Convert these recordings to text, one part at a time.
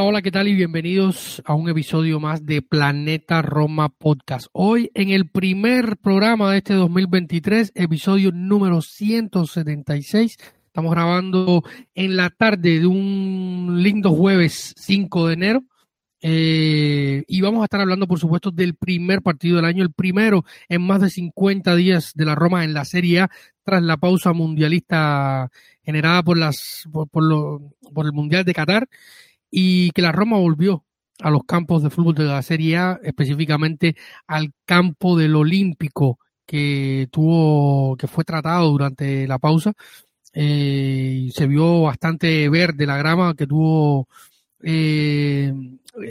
Hola, ¿qué tal? Y bienvenidos a un episodio más de Planeta Roma Podcast. Hoy en el primer programa de este 2023, episodio número 176. Estamos grabando en la tarde de un lindo jueves 5 de enero. Y vamos a estar hablando, por supuesto, del primer partido del año, el primero en más de 50 días de la Roma en la Serie A, tras la pausa mundialista generada por el Mundial de Qatar. Y que la Roma volvió a los campos de fútbol de la Serie A, específicamente al campo del Olímpico que fue tratado durante la pausa. Se vio bastante verde la grama, que tuvo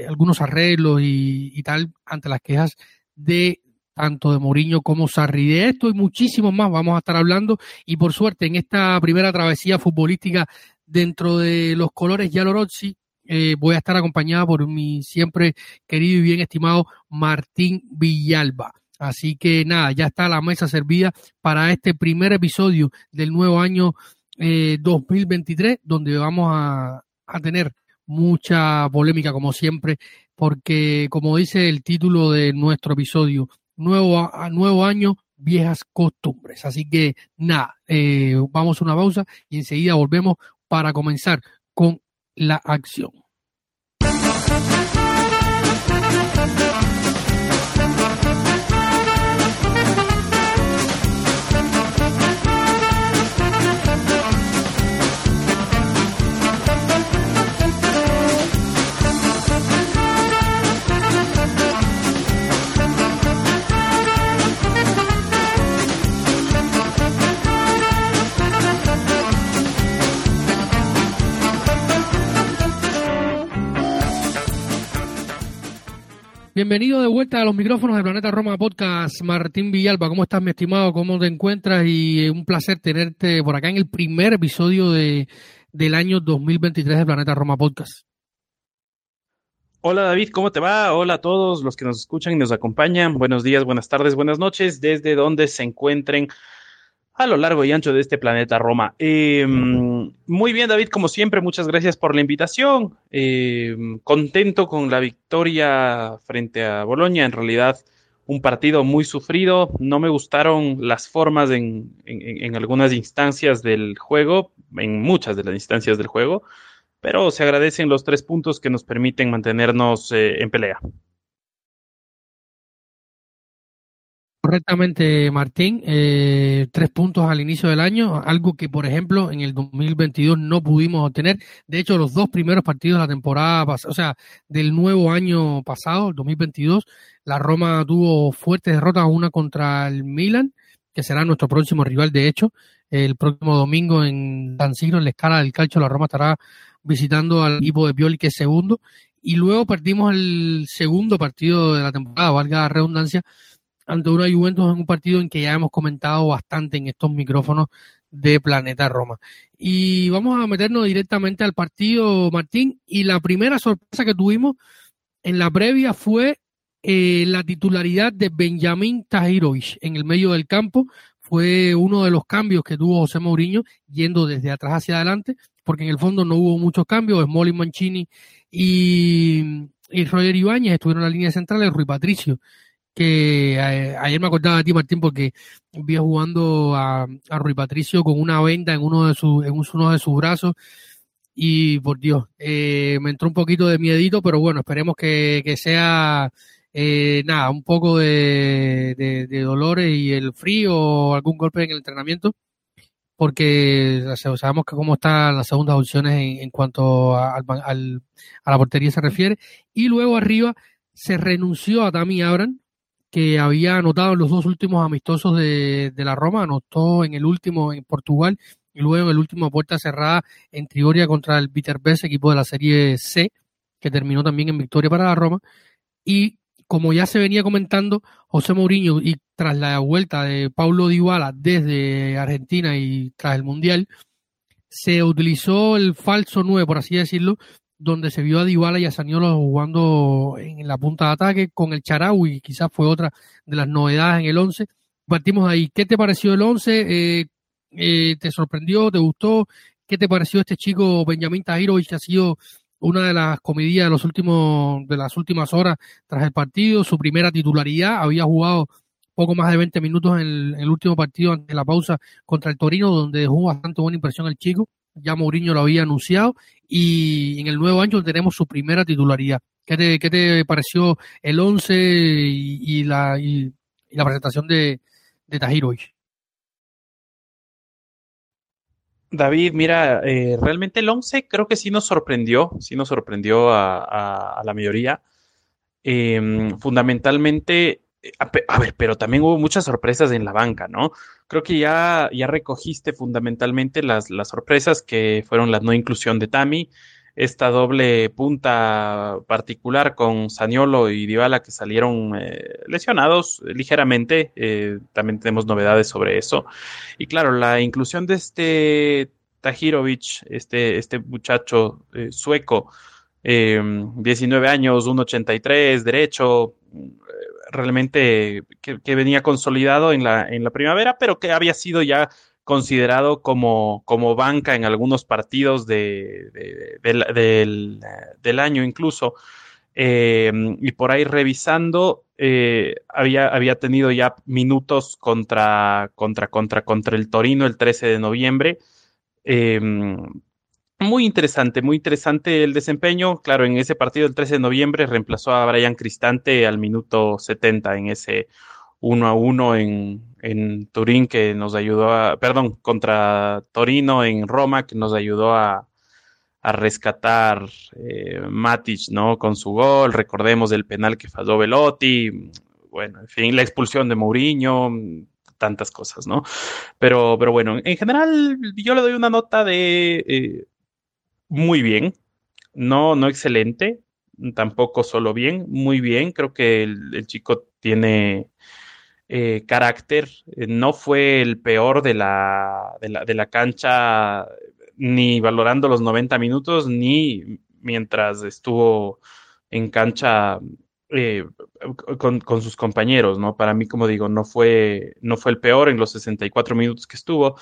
algunos arreglos y tal, ante las quejas de tanto de Mourinho como Sarri. De esto y muchísimo más vamos a estar hablando, y por suerte en esta primera travesía futbolística dentro de los colores giallorossi, voy a estar acompañada por mi siempre querido y bien estimado Martín Villalba. Así que nada, ya está la mesa servida para este primer episodio del nuevo año 2023, donde vamos a tener mucha polémica como siempre, porque como dice el título de nuestro episodio, nuevo año, viejas costumbres. Así que nada, vamos a una pausa y enseguida volvemos para comenzar con la acción. Bienvenido de vuelta a los micrófonos de Planeta Roma Podcast, Martín Villalba. ¿Cómo estás, mi estimado? ¿Cómo te encuentras? Y un placer tenerte por acá en el primer episodio del año 2023 de Planeta Roma Podcast. Hola, David, ¿cómo te va? Hola a todos los que nos escuchan y nos acompañan. Buenos días, buenas tardes, buenas noches, desde donde se encuentren a lo largo y ancho de este Planeta Roma. Muy bien, David, como siempre, muchas gracias por la invitación. Contento con la victoria frente a Bologna. En realidad, un partido muy sufrido. No me gustaron las formas en algunas instancias del juego, en muchas de las instancias del juego, pero se agradecen los 3 puntos que nos permiten mantenernos en pelea. Correctamente, Martín, 3 puntos al inicio del año, algo que por ejemplo en el 2022 no pudimos obtener. De hecho, los 2 primeros partidos de la temporada pasada, o sea, del nuevo año pasado, el 2022, la Roma tuvo fuertes derrotas, una contra el Milan, que será nuestro próximo rival. De hecho, el próximo domingo en San Siro, en la escala del calcio, la Roma estará visitando al equipo de Pioli, que es segundo, y luego perdimos el segundo partido de la temporada, valga la redundancia, ante una Juventus en un partido en que ya hemos comentado bastante en estos micrófonos de Planeta Roma. Y vamos a meternos directamente al partido, Martín, y la primera sorpresa que tuvimos en la previa fue la titularidad de Benjamín Tahirović en el medio del campo. Fue uno de los cambios que tuvo José Mourinho, yendo desde atrás hacia adelante, porque en el fondo no hubo muchos cambios. Smalling, Mancini y Roger Ibáñez estuvieron en la línea central, el Rui Patricio, que ayer me acordaba de ti, Martín, porque vi jugando a Rui Patricio con una venda en uno de sus brazos, y por Dios, me entró un poquito de miedito, pero bueno, esperemos que sea Nada, un poco de dolores y el frío, algún golpe en el entrenamiento, porque sabemos que cómo están las segundas opciones en cuanto a la portería se refiere. Y luego arriba se renunció a Tammy Abraham, que había anotado en los dos últimos amistosos de la Roma, anotó en el último en Portugal y luego en el último puerta cerrada en Trigoria contra el Viterbese, equipo de la Serie C, que terminó también en victoria para la Roma. Y como ya se venía comentando, José Mourinho, y tras la vuelta de Paulo Dybala desde Argentina y tras el Mundial, se utilizó el falso 9, por así decirlo, donde se vio a Dybala y a Zaniolo jugando en la punta de ataque con el Charawi, quizás fue otra de las novedades en el 11. Partimos de ahí. ¿Qué te pareció el 11? ¿Te sorprendió? ¿Te gustó? ¿Qué te pareció este chico Benjamín Tahirović, que ha sido una de las comedias de las últimas horas tras el partido? Su primera titularidad, había jugado poco más de 20 minutos en el último partido ante la pausa contra el Torino, donde dejó bastante buena impresión el chico. Ya Mourinho lo había anunciado y en el nuevo año tenemos su primera titularidad. ¿Qué te pareció el 11 y la presentación de Tahirović? David, mira, realmente el 11 creo que sí nos sorprendió a la mayoría. Fundamentalmente, a ver, pero también hubo muchas sorpresas en la banca, ¿no? Creo que ya recogiste fundamentalmente las sorpresas, que fueron la no inclusión de Tammy, esta doble punta particular con Zaniolo y Dybala, que salieron lesionados ligeramente. También tenemos novedades sobre eso. Y claro, la inclusión de este Tahirović, este muchacho sueco, 19 años, 1.83, derecho, realmente que venía consolidado en la primavera, pero que había sido ya considerado como banca en algunos partidos del año incluso, y por ahí revisando había tenido ya minutos contra el Torino el 13 de noviembre. Muy interesante el desempeño. Claro, en ese partido del 13 de noviembre reemplazó a Brian Cristante al minuto 70 en ese 1-1 en Turín, que nos ayudó contra Torino en Roma, que nos ayudó a rescatar Matic, ¿no? Con su gol, recordemos el penal que falló Belotti, bueno, en fin, la expulsión de Mourinho, tantas cosas, ¿no? Pero bueno, en general yo le doy una nota de muy bien, no excelente, tampoco solo bien, muy bien. Creo que el chico tiene carácter, no fue el peor de la cancha, ni valorando los 90 minutos, ni mientras estuvo en cancha con sus compañeros, ¿no? Para mí, como digo, no fue el peor en los 64 minutos que estuvo.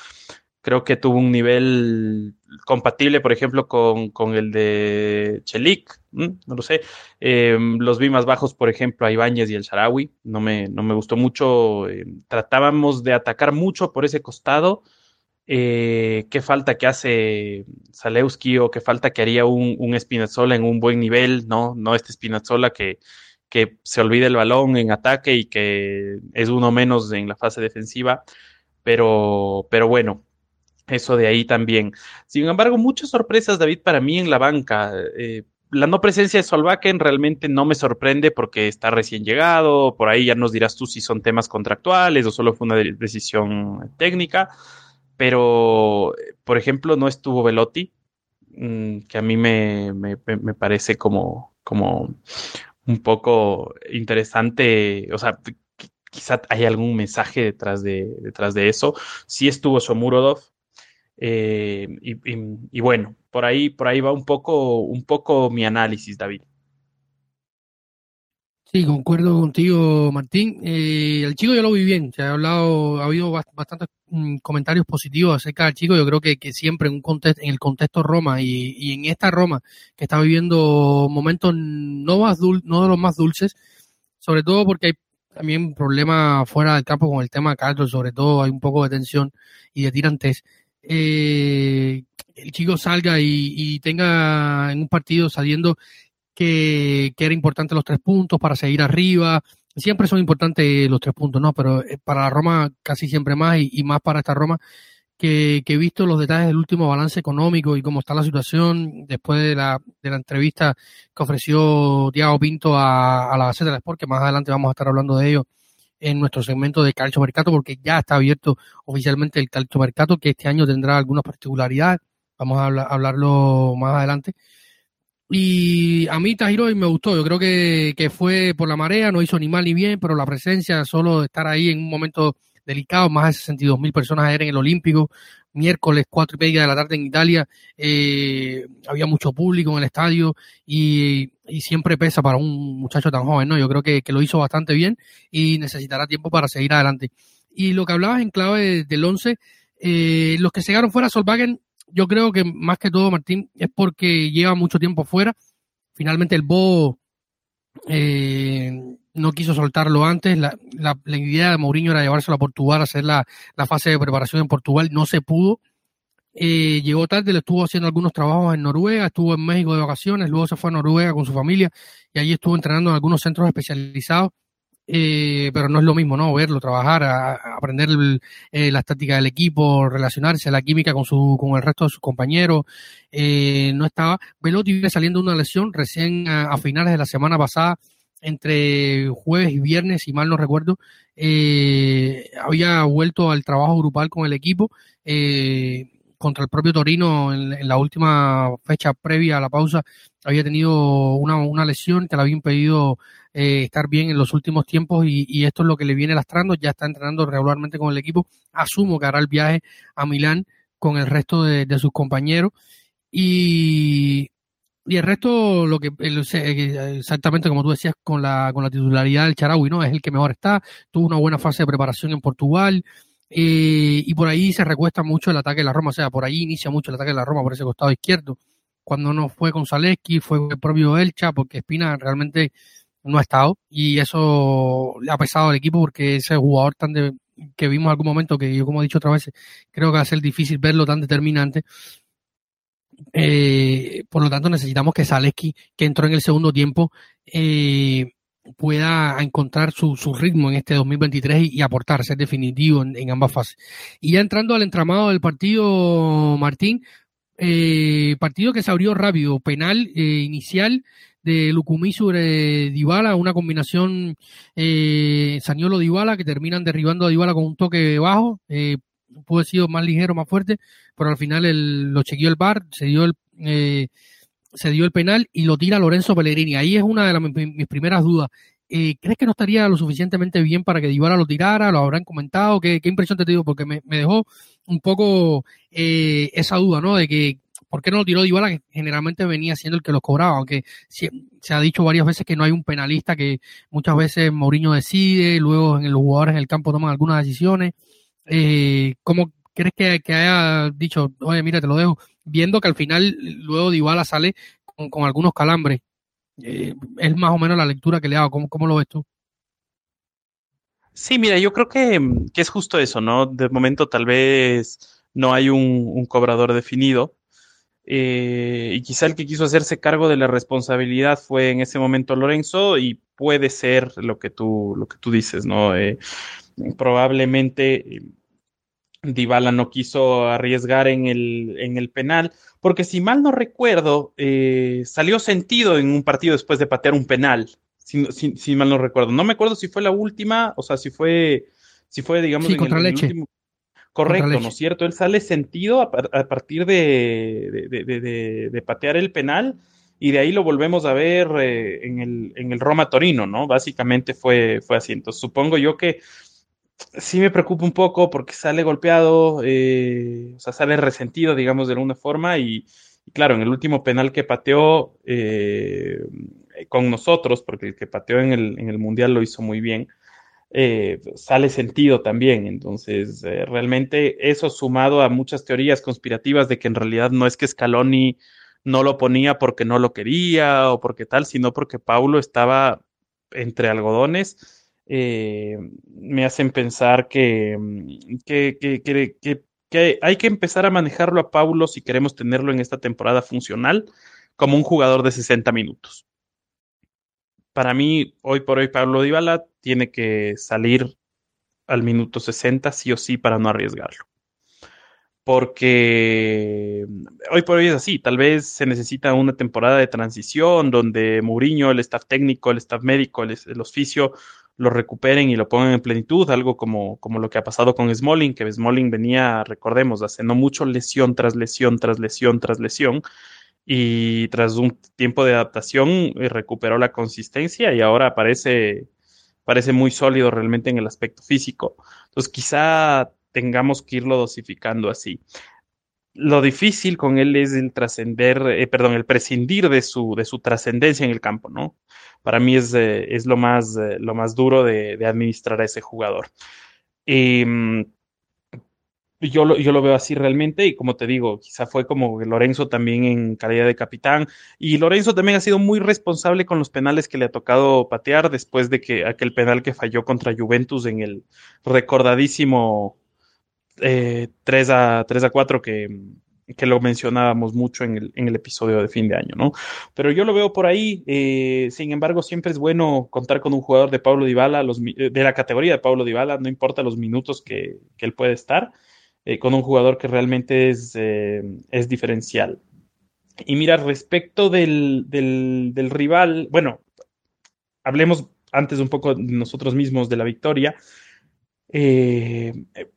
Creo que tuvo un nivel compatible, por ejemplo, con el de Çelik, no lo sé. Los vi más bajos, por ejemplo, a Ibáñez y el Charawi. No me gustó mucho. Tratábamos de atacar mucho por ese costado. ¿Qué falta que hace Zalewski, o qué falta que haría un Spinazzola en un buen nivel? No este Spinazzola que se olvida el balón en ataque y que es uno menos en la fase defensiva. Pero bueno, eso de ahí también. Sin embargo, muchas sorpresas, David, para mí en la banca. La no presencia de Solbakken realmente no me sorprende, porque está recién llegado. Por ahí ya nos dirás tú si son temas contractuales o solo fue una decisión técnica. Pero, por ejemplo, no estuvo Belotti, que a mí me parece como un poco interesante. O sea, quizá hay algún mensaje detrás de eso. Sí estuvo Shomurodov. Y bueno, por ahí va un poco mi análisis, David. Sí, concuerdo contigo, Martín. El chico yo lo vi bien. Se ha hablado, ha habido bastantes comentarios positivos acerca del chico. Yo creo que siempre en el contexto Roma y en esta Roma que está viviendo momentos no de los más dulces, sobre todo porque hay también problemas fuera del campo con el tema de Karsdorp, sobre todo hay un poco de tensión y de tirantes. El chico salga y tenga en un partido saliendo que era importante los 3 puntos para seguir arriba. Siempre son importantes los 3 puntos, ¿no? Pero para la Roma casi siempre más, y más para esta Roma que he visto los detalles del último balance económico y cómo está la situación después de la entrevista que ofreció Thiago Pinto a la Gaceta del Sport, que más adelante vamos a estar hablando de ello en nuestro segmento de calciomercato, porque ya está abierto oficialmente el calciomercato, que este año tendrá algunas particularidades, vamos a hablarlo más adelante. Y a mí Tahirović me gustó, yo creo que fue por la marea, no hizo ni mal ni bien, pero la presencia, solo de estar ahí en un momento delicado, más de 62.000 personas ayer en el Olímpico, miércoles 4:30 de la tarde en Italia, había mucho público en el estadio y siempre pesa para un muchacho tan joven, ¿no? Yo creo que lo hizo bastante bien y necesitará tiempo para seguir adelante. Y lo que hablabas en clave del 11, los que se quedaron fuera Solbakken, yo creo que más que todo, Martín, es porque lleva mucho tiempo fuera. Finalmente el Bo no quiso soltarlo antes. La idea de Mourinho era llevárselo a Portugal, hacer la fase de preparación en Portugal. No se pudo. Llegó tarde, le estuvo haciendo algunos trabajos en Noruega, estuvo en México de vacaciones, luego se fue a Noruega con su familia y allí estuvo entrenando en algunos centros especializados. Pero no es lo mismo, ¿no? Verlo, trabajar, aprender las tácticas del equipo, relacionarse, la química con el resto de sus compañeros. No estaba. Belotti viene saliendo de una lesión recién a finales de la semana pasada, entre jueves y viernes, si mal no recuerdo. Había vuelto al trabajo grupal con el equipo contra el propio Torino en la última fecha previa a la pausa. Había tenido una lesión que le había impedido estar bien en los últimos tiempos y esto es lo que le viene lastrando. Ya está entrenando regularmente con el equipo. Asumo que hará el viaje a Milán con el resto de sus compañeros. Y el resto, lo que exactamente como tú decías, con la titularidad del Charawi, ¿no? Es el que mejor está. Tuvo una buena fase de preparación en Portugal. Y por ahí se recuesta mucho el ataque de la Roma, o sea, por ahí inicia mucho el ataque de la Roma por ese costado izquierdo. Cuando no fue con Zalewski, fue el propio Elcha, porque Espina realmente no ha estado y eso le ha pesado al equipo, porque ese jugador que vimos en algún momento, que yo, como he dicho otras veces, creo que va a ser difícil verlo tan determinante. Por lo tanto, necesitamos que Zalewski, que entró en el segundo tiempo, pueda encontrar su ritmo en este 2023 y aportar, ser definitivo en ambas fases. Y ya entrando al entramado del partido, Martín, partido que se abrió rápido, penal inicial de Lukumi sobre Dybala, una combinación Zaniolo-Dybala que terminan derribando a Dybala con un toque bajo, pudo haber sido más ligero, más fuerte, pero al final lo chequeó el VAR, se dio el penal y lo tira Lorenzo Pellegrini. Ahí es una de mis primeras dudas. ¿Crees que no estaría lo suficientemente bien para que Dybala lo tirara? ¿Lo habrán comentado? ¿Qué impresión te dio? Porque me dejó un poco esa duda, ¿no? De que ¿por qué no lo tiró Dybala? Que generalmente venía siendo el que los cobraba, aunque se ha dicho varias veces que no hay un penalista, que muchas veces Mourinho decide, luego los jugadores en el campo toman algunas decisiones. ¿Cómo crees que haya dicho, oye, mira, te lo dejo? Viendo que al final luego Dybala sale con algunos calambres. Es más o menos la lectura que le hago. ¿Cómo lo ves tú? Sí, mira, yo creo que es justo eso, ¿no? De momento tal vez no hay un cobrador definido. Y quizá el que quiso hacerse cargo de la responsabilidad fue en ese momento Lorenzo, y puede ser lo que tú dices, ¿no? Probablemente Dybala no quiso arriesgar en el penal, porque si mal no recuerdo, salió sentido en un partido después de patear un penal, si mal no recuerdo. No me acuerdo si fue la última, o sea, si fue digamos, sí, en contra el Leche. Último. Correcto, ¿no es cierto? Él sale sentido a partir de patear el penal, y de ahí lo volvemos a ver en el Roma-Torino, ¿no? Básicamente fue así. Entonces supongo yo que sí me preocupa un poco porque sale golpeado, o sea, sale resentido, digamos, de alguna forma, y claro, en el último penal que pateó con nosotros, porque el que pateó en el Mundial lo hizo muy bien, sale sentido también. Entonces realmente eso, sumado a muchas teorías conspirativas de que en realidad no es que Scaloni no lo ponía porque no lo quería o porque tal, sino porque Paulo estaba entre algodones, me hacen pensar que hay que empezar a manejarlo a Paulo si queremos tenerlo en esta temporada funcional como un jugador de 60 minutos. Para mí, hoy por hoy, Paulo Dybala tiene que salir al minuto 60, sí o sí, para no arriesgarlo. Porque hoy por hoy es así. Tal vez se necesita una temporada de transición donde Mourinho, el staff técnico, el staff médico, el oficio, lo recuperen y lo pongan en plenitud, algo como lo que ha pasado con Smalling, que Smalling venía, recordemos, hace no mucho lesión tras lesión, tras lesión, tras lesión, y tras un tiempo de adaptación recuperó la consistencia y ahora parece muy sólido realmente en el aspecto físico. Entonces quizá tengamos que irlo dosificando así. Lo difícil con él es el prescindir de su trascendencia en el campo, ¿no? Para mí es lo más duro de administrar a ese jugador. Yo lo veo así realmente, y como te digo, quizá fue como Lorenzo también en calidad de capitán, y Lorenzo también ha sido muy responsable con los penales que le ha tocado patear después de que aquel penal que falló contra Juventus en el recordadísimo 3-4 que lo mencionábamos mucho en el episodio de fin de año, ¿no? Pero yo lo veo por ahí. Sin embargo, siempre es bueno contar con un jugador de Paulo Dybala, de la categoría de Paulo Dybala, no importa los minutos que él puede estar, con un jugador que realmente es diferencial. Y mira, respecto del rival, bueno, hablemos antes un poco nosotros mismos de la victoria.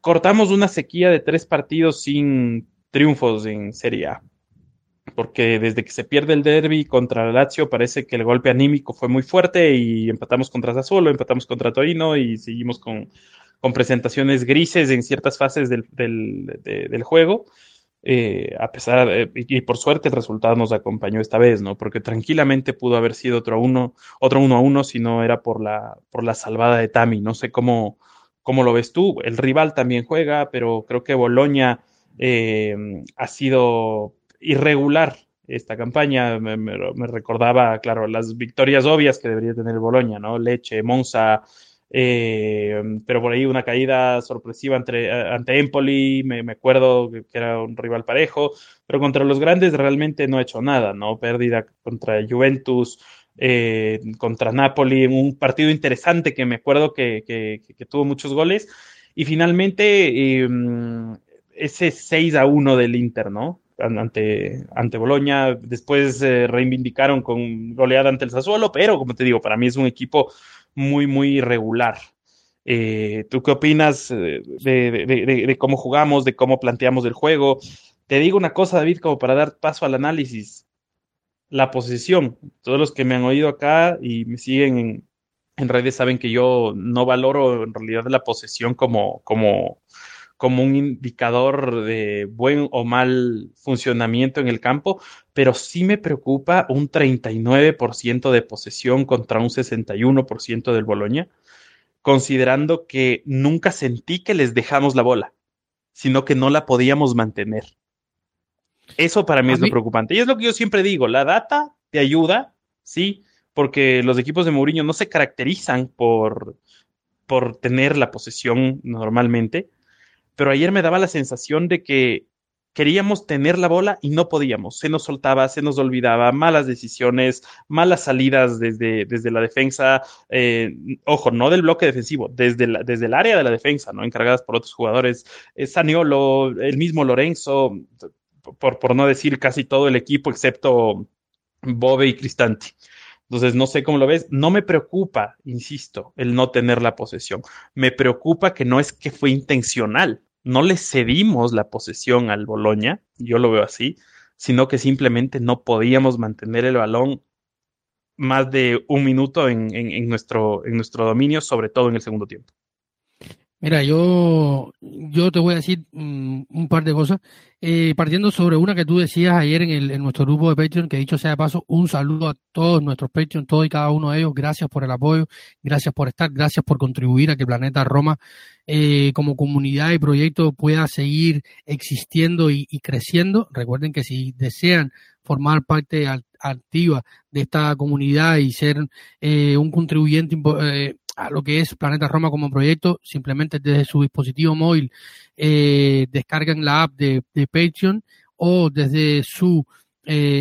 Cortamos una sequía de 3 partidos sin triunfos en Serie A, porque desde que se pierde el derbi contra Lazio parece que el golpe anímico fue muy fuerte y empatamos contra Sassuolo, empatamos contra Torino y seguimos con presentaciones grises en ciertas fases del juego. A pesar y por suerte el resultado nos acompañó esta vez, ¿no? Porque tranquilamente pudo haber sido otro 1-1 si no era por la salvada de Tammy. No sé ¿Cómo lo ves tú? El rival también juega, pero creo que Bologna ha sido irregular esta campaña. Me recordaba, claro, las victorias obvias que debería tener Bologna, ¿no? Lecce, Monza, pero por ahí una caída sorpresiva ante Empoli, me acuerdo que era un rival parejo, pero contra los grandes realmente no ha hecho nada, ¿no? Pérdida contra Juventus, contra Napoli, un partido interesante que me acuerdo que tuvo muchos goles, y finalmente ese 6-1 del Inter, ¿no? Ante Bologna, después reivindicaron con goleada ante el Sassuolo, pero como te digo, para mí es un equipo muy, muy irregular. ¿Tú qué opinas de cómo jugamos, de cómo planteamos el juego? Te digo una cosa, David, como para dar paso al análisis. La posesión. Todos los que me han oído acá y me siguen en redes saben que yo no valoro en realidad la posesión como un indicador de buen o mal funcionamiento en el campo, pero sí me preocupa un 39% de posesión contra un 61% del Bologna, considerando que nunca sentí que les dejamos la bola, sino que no la podíamos mantener. Eso para mí es lo preocupante. Y es lo que yo siempre digo, la data te ayuda, sí, porque los equipos de Mourinho no se caracterizan por tener la posesión normalmente, pero ayer me daba la sensación de que queríamos tener la bola y no podíamos. Se nos soltaba, se nos olvidaba, malas decisiones, malas salidas desde la defensa, ojo, no del bloque defensivo, desde el área de la defensa, ¿no? Encargadas por otros jugadores, Zaniolo, el mismo Lorenzo, por no decir casi todo el equipo excepto Bobe y Cristante. Entonces no sé cómo lo ves, no me preocupa, insisto, el no tener la posesión, me preocupa que no es que fue intencional, no le cedimos la posesión al Bologna, yo lo veo así, sino que simplemente no podíamos mantener el balón más de un minuto en nuestro dominio, sobre todo en el segundo tiempo. Mira, yo te voy a decir un par de cosas, partiendo sobre una que tú decías ayer en nuestro grupo de Patreon, que dicho sea de paso, un saludo a todos nuestros Patreon, todos y cada uno de ellos, gracias por el apoyo, gracias por estar, gracias por contribuir a que Planeta Roma como comunidad y proyecto pueda seguir existiendo y creciendo. Recuerden que si desean formar parte activa de esta comunidad y ser un contribuyente a lo que es Planeta Roma como proyecto, simplemente desde su dispositivo móvil descargan la app de Patreon o desde su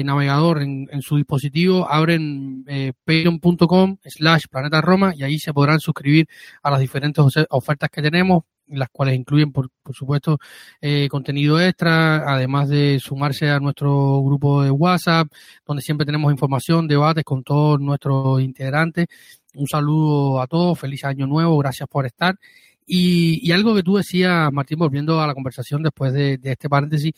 navegador en su dispositivo, abren patreon.com/planetaroma y ahí se podrán suscribir a las diferentes ofertas que tenemos, las cuales incluyen, por supuesto, contenido extra, además de sumarse a nuestro grupo de WhatsApp, donde siempre tenemos información, debates con todos nuestros integrantes. Un saludo a todos, feliz año nuevo, gracias por estar. Y algo que tú decías, Martín, volviendo a la conversación después de este paréntesis,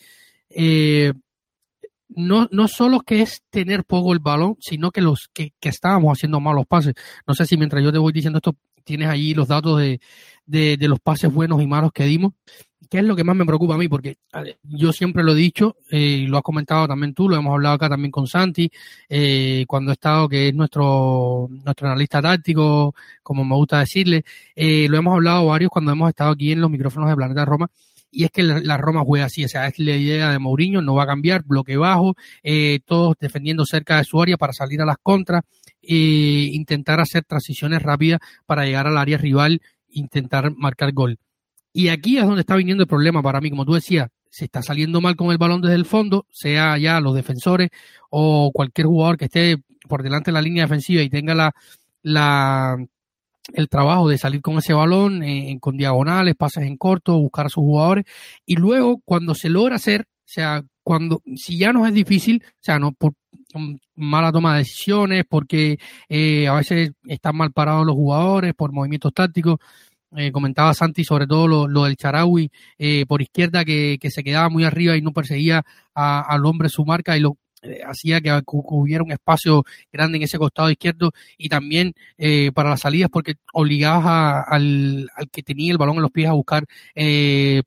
no solo que es tener poco el balón, sino que los que estábamos haciendo malos pases. No sé si mientras yo te voy diciendo esto tienes ahí los datos de los pases buenos y malos que dimos, que es lo que más me preocupa a mí, porque yo siempre lo he dicho, y lo has comentado también tú, lo hemos hablado acá también con Santi, cuando he estado, que es nuestro analista táctico, como me gusta decirle, lo hemos hablado varios cuando hemos estado aquí en los micrófonos de Planeta Roma, y es que la Roma juega así, o sea, es la idea de Mourinho, no va a cambiar, bloque bajo, todos defendiendo cerca de su área para salir a las contras, intentar hacer transiciones rápidas para llegar al área rival, intentar marcar gol. Y aquí es donde está viniendo el problema para mí, como tú decías, se está saliendo mal con el balón desde el fondo, sea ya los defensores o cualquier jugador que esté por delante de la línea defensiva y tenga el trabajo de salir con ese balón con diagonales, pases en corto, buscar a sus jugadores, y luego cuando se logra hacer, o sea, si ya nos es difícil, o sea, no por mala toma de decisiones, porque a veces están mal parados los jugadores por movimientos tácticos, comentaba Santi sobre todo lo del Charawi por izquierda que se quedaba muy arriba y no perseguía al hombre su marca y lo hacía que hubiera un espacio grande en ese costado izquierdo, y también para las salidas, porque obligabas al que tenía el balón en los pies a buscar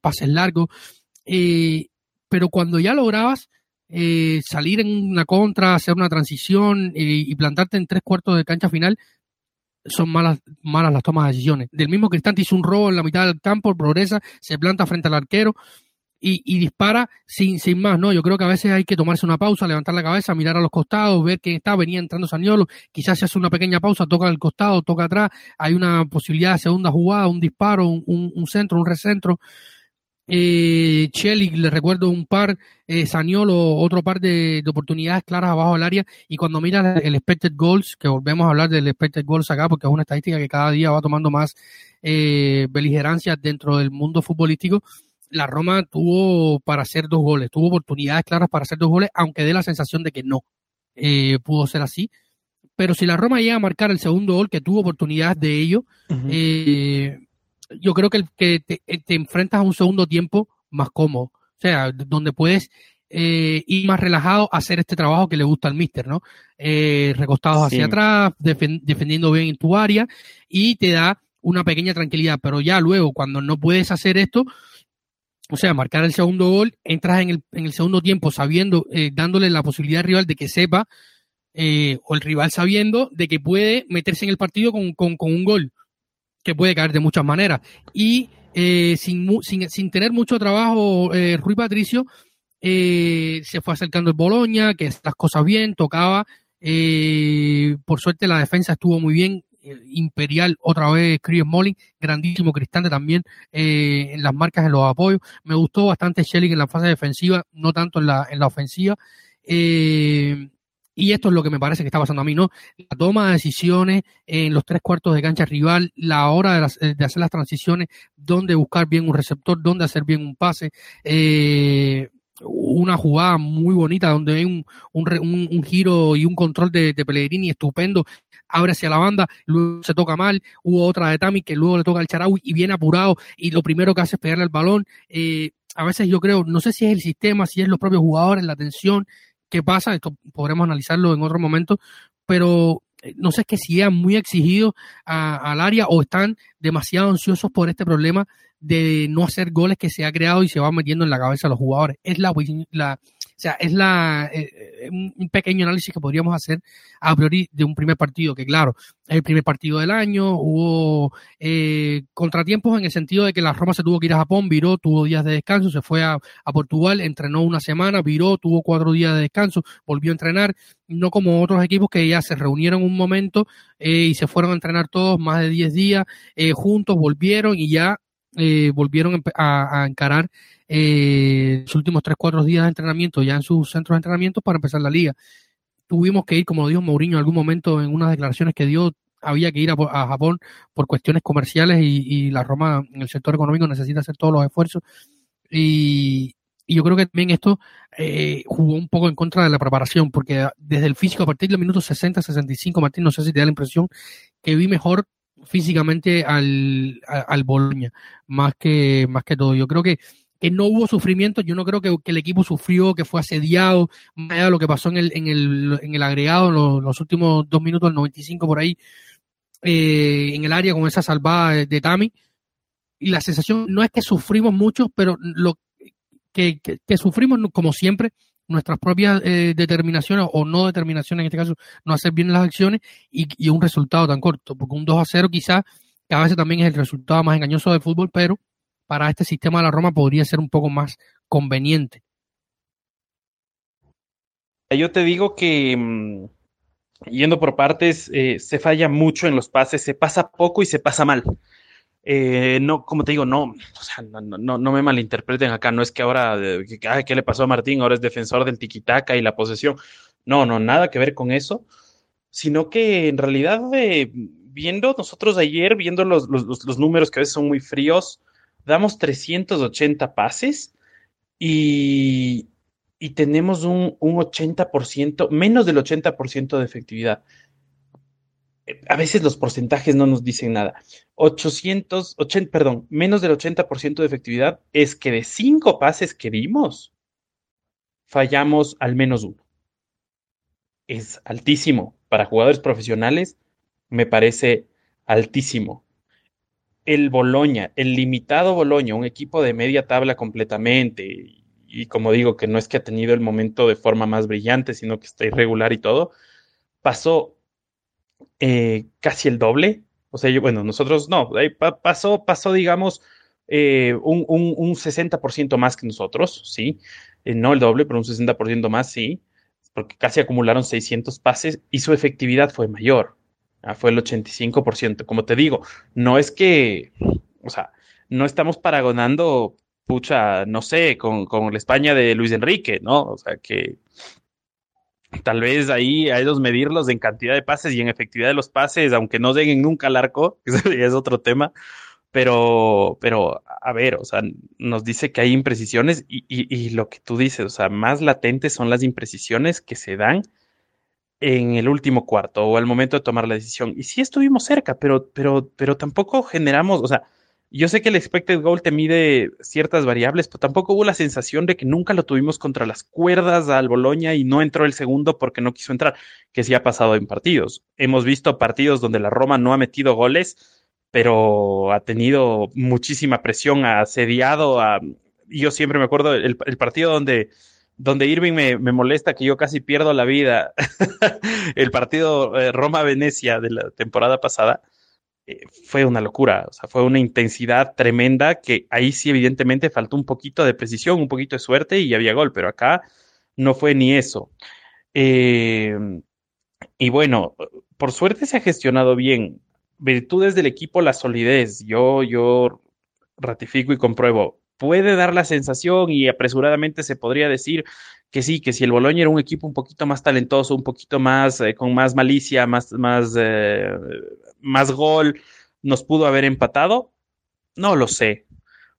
pases largos, pero cuando ya lograbas salir en una contra, hacer una transición y plantarte en 3/4 de cancha final, son malas las tomas de decisiones. Del mismo Cristante hizo un robo en la mitad del campo, progresa, se planta frente al arquero y dispara sin más, ¿no? Yo creo que a veces hay que tomarse una pausa, levantar la cabeza, mirar a los costados, ver quién está, venía entrando Zaniolo, quizás se hace una pequeña pausa, toca al costado, toca atrás, hay una posibilidad de segunda jugada, un disparo, un centro, un recentro. Chelic, le recuerdo un par, Zaniolo, otro par de oportunidades claras abajo del área, y cuando miras el expected goals, que volvemos a hablar del expected goals acá porque es una estadística que cada día va tomando más beligerancia dentro del mundo futbolístico, la Roma tuvo oportunidades claras para hacer 2 goles, aunque dé la sensación de que no pudo ser así. Pero si la Roma llega a marcar el segundo gol, que tuvo oportunidades de ello, uh-huh, yo creo que te enfrentas a un segundo tiempo más cómodo, o sea, donde puedes ir más relajado a hacer este trabajo que le gusta al míster, ¿no? Recostados hacia atrás, defendiendo bien en tu área, y te da una pequeña tranquilidad, pero ya luego cuando no puedes hacer esto, o sea, marcar el segundo gol, entras en el segundo tiempo sabiendo, dándole la posibilidad al rival de que sepa, o el rival sabiendo de que puede meterse en el partido con un gol, que puede caer de muchas maneras, y sin tener mucho trabajo, Rui Patricio se fue acercando el Bologna, que las cosas bien, tocaba, por suerte la defensa estuvo muy bien, imperial otra vez, Smalling, grandísimo Cristante también, en las marcas, en los apoyos, me gustó bastante Shelly en la fase defensiva, no tanto en la ofensiva, y esto es lo que me parece que está pasando a mí, ¿no? La toma de decisiones en los 3/4 de cancha rival, la hora de hacer las transiciones, dónde buscar bien un receptor, dónde hacer bien un pase, una jugada muy bonita donde hay un giro y un control de Pellegrini estupendo, abre hacia la banda, luego se toca mal, hubo otra de Tammy que luego le toca al Charawi y viene apurado y lo primero que hace es pegarle al balón. A veces yo creo, no sé si es el sistema, si es los propios jugadores, la tensión, qué pasa, esto podremos analizarlo en otro momento, pero no sé, es que si sean muy exigidos al área o están demasiado ansiosos por este problema de no hacer goles que se ha creado y se va metiendo en la cabeza a los jugadores. Es un pequeño análisis que podríamos hacer a priori de un primer partido, que claro, es el primer partido del año, hubo contratiempos en el sentido de que la Roma se tuvo que ir a Japón, viró, tuvo días de descanso, se fue a Portugal, entrenó una semana, viró, tuvo 4 días de descanso, volvió a entrenar, no como otros equipos que ya se reunieron un momento y se fueron a entrenar todos más de 10 días juntos, volvieron y ya volvieron a encarar los últimos 3-4 días de entrenamiento ya en sus centros de entrenamiento para empezar la liga. Tuvimos que ir, como dijo Mourinho en algún momento en unas declaraciones que dio, había que ir a Japón por cuestiones comerciales y la Roma en el sector económico necesita hacer todos los esfuerzos y yo creo que también esto jugó un poco en contra de la preparación, porque desde el físico a partir del minuto 60-65, Martín, no sé si te da la impresión que vi mejor físicamente al Bologna, más que todo. Yo creo que no hubo sufrimiento, yo no creo que el equipo sufrió, que fue asediado, más allá de lo que pasó en el agregado, los últimos 2 minutos, el 95 por ahí, en el área con esa salvada de Tammy. Y la sensación no es que sufrimos mucho, pero lo que sufrimos, como siempre, nuestras propias determinaciones o no determinaciones, en este caso, no hacer bien las acciones y un resultado tan corto, porque un 2-0 quizás, que a veces también es el resultado más engañoso del fútbol, pero para este sistema de la Roma podría ser un poco más conveniente. Yo te digo que, yendo por partes, se falla mucho en los pases, se pasa poco y se pasa mal. No, como te digo, no me malinterpreten acá, no es que ahora, ¿qué le pasó a Martín? Ahora es defensor del tiquitaca y la posesión. No, nada que ver con eso, sino que en realidad, viendo nosotros ayer, viendo los números que a veces son muy fríos, damos 380 pases y tenemos un 80%, menos del 80% de efectividad. A veces los porcentajes no nos dicen nada. Menos del 80% de efectividad es que de 5 pases que dimos, fallamos al menos uno. Es altísimo. Para jugadores profesionales, me parece altísimo. El Bologna, el limitado Bologna, un equipo de media tabla completamente, y como digo, que no es que ha tenido el momento de forma más brillante, sino que está irregular y todo, pasó casi el doble. O sea, nosotros no, pasó digamos, un 60% más que nosotros, sí, no el doble, pero un 60% más, sí, porque casi acumularon 600 pases y su efectividad fue mayor. Fue el 85%. Como te digo, no es que, no estamos paragonando, con la España de Luis Enrique, ¿no? O sea, que tal vez ahí hay que medirlos en cantidad de pases y en efectividad de los pases, aunque no lleguen nunca al arco, es otro tema, pero a ver, nos dice que hay imprecisiones y lo que tú dices, más latentes son las imprecisiones que se dan en el último cuarto o al momento de tomar la decisión. Y sí estuvimos cerca, pero tampoco generamos, yo sé que el expected goal te mide ciertas variables, pero tampoco hubo la sensación de que nunca lo tuvimos contra las cuerdas al Bologna y no entró el segundo porque no quiso entrar, que sí ha pasado en partidos. Hemos visto partidos donde la Roma no ha metido goles, pero ha tenido muchísima presión, ha asediado a... Yo siempre me acuerdo el partido donde Irving me molesta que yo casi pierdo la vida, el partido Roma-Venecia de la temporada pasada, fue una locura, fue una intensidad tremenda que ahí sí evidentemente faltó un poquito de precisión, un poquito de suerte y había gol, pero acá no fue ni eso. Y bueno, por suerte se ha gestionado bien. Virtudes del equipo, la solidez, yo ratifico y compruebo. Puede dar la sensación y apresuradamente se podría decir que sí, que si el Bologna era un equipo un poquito más talentoso, un poquito más, con más malicia, más gol, nos pudo haber empatado. No lo sé,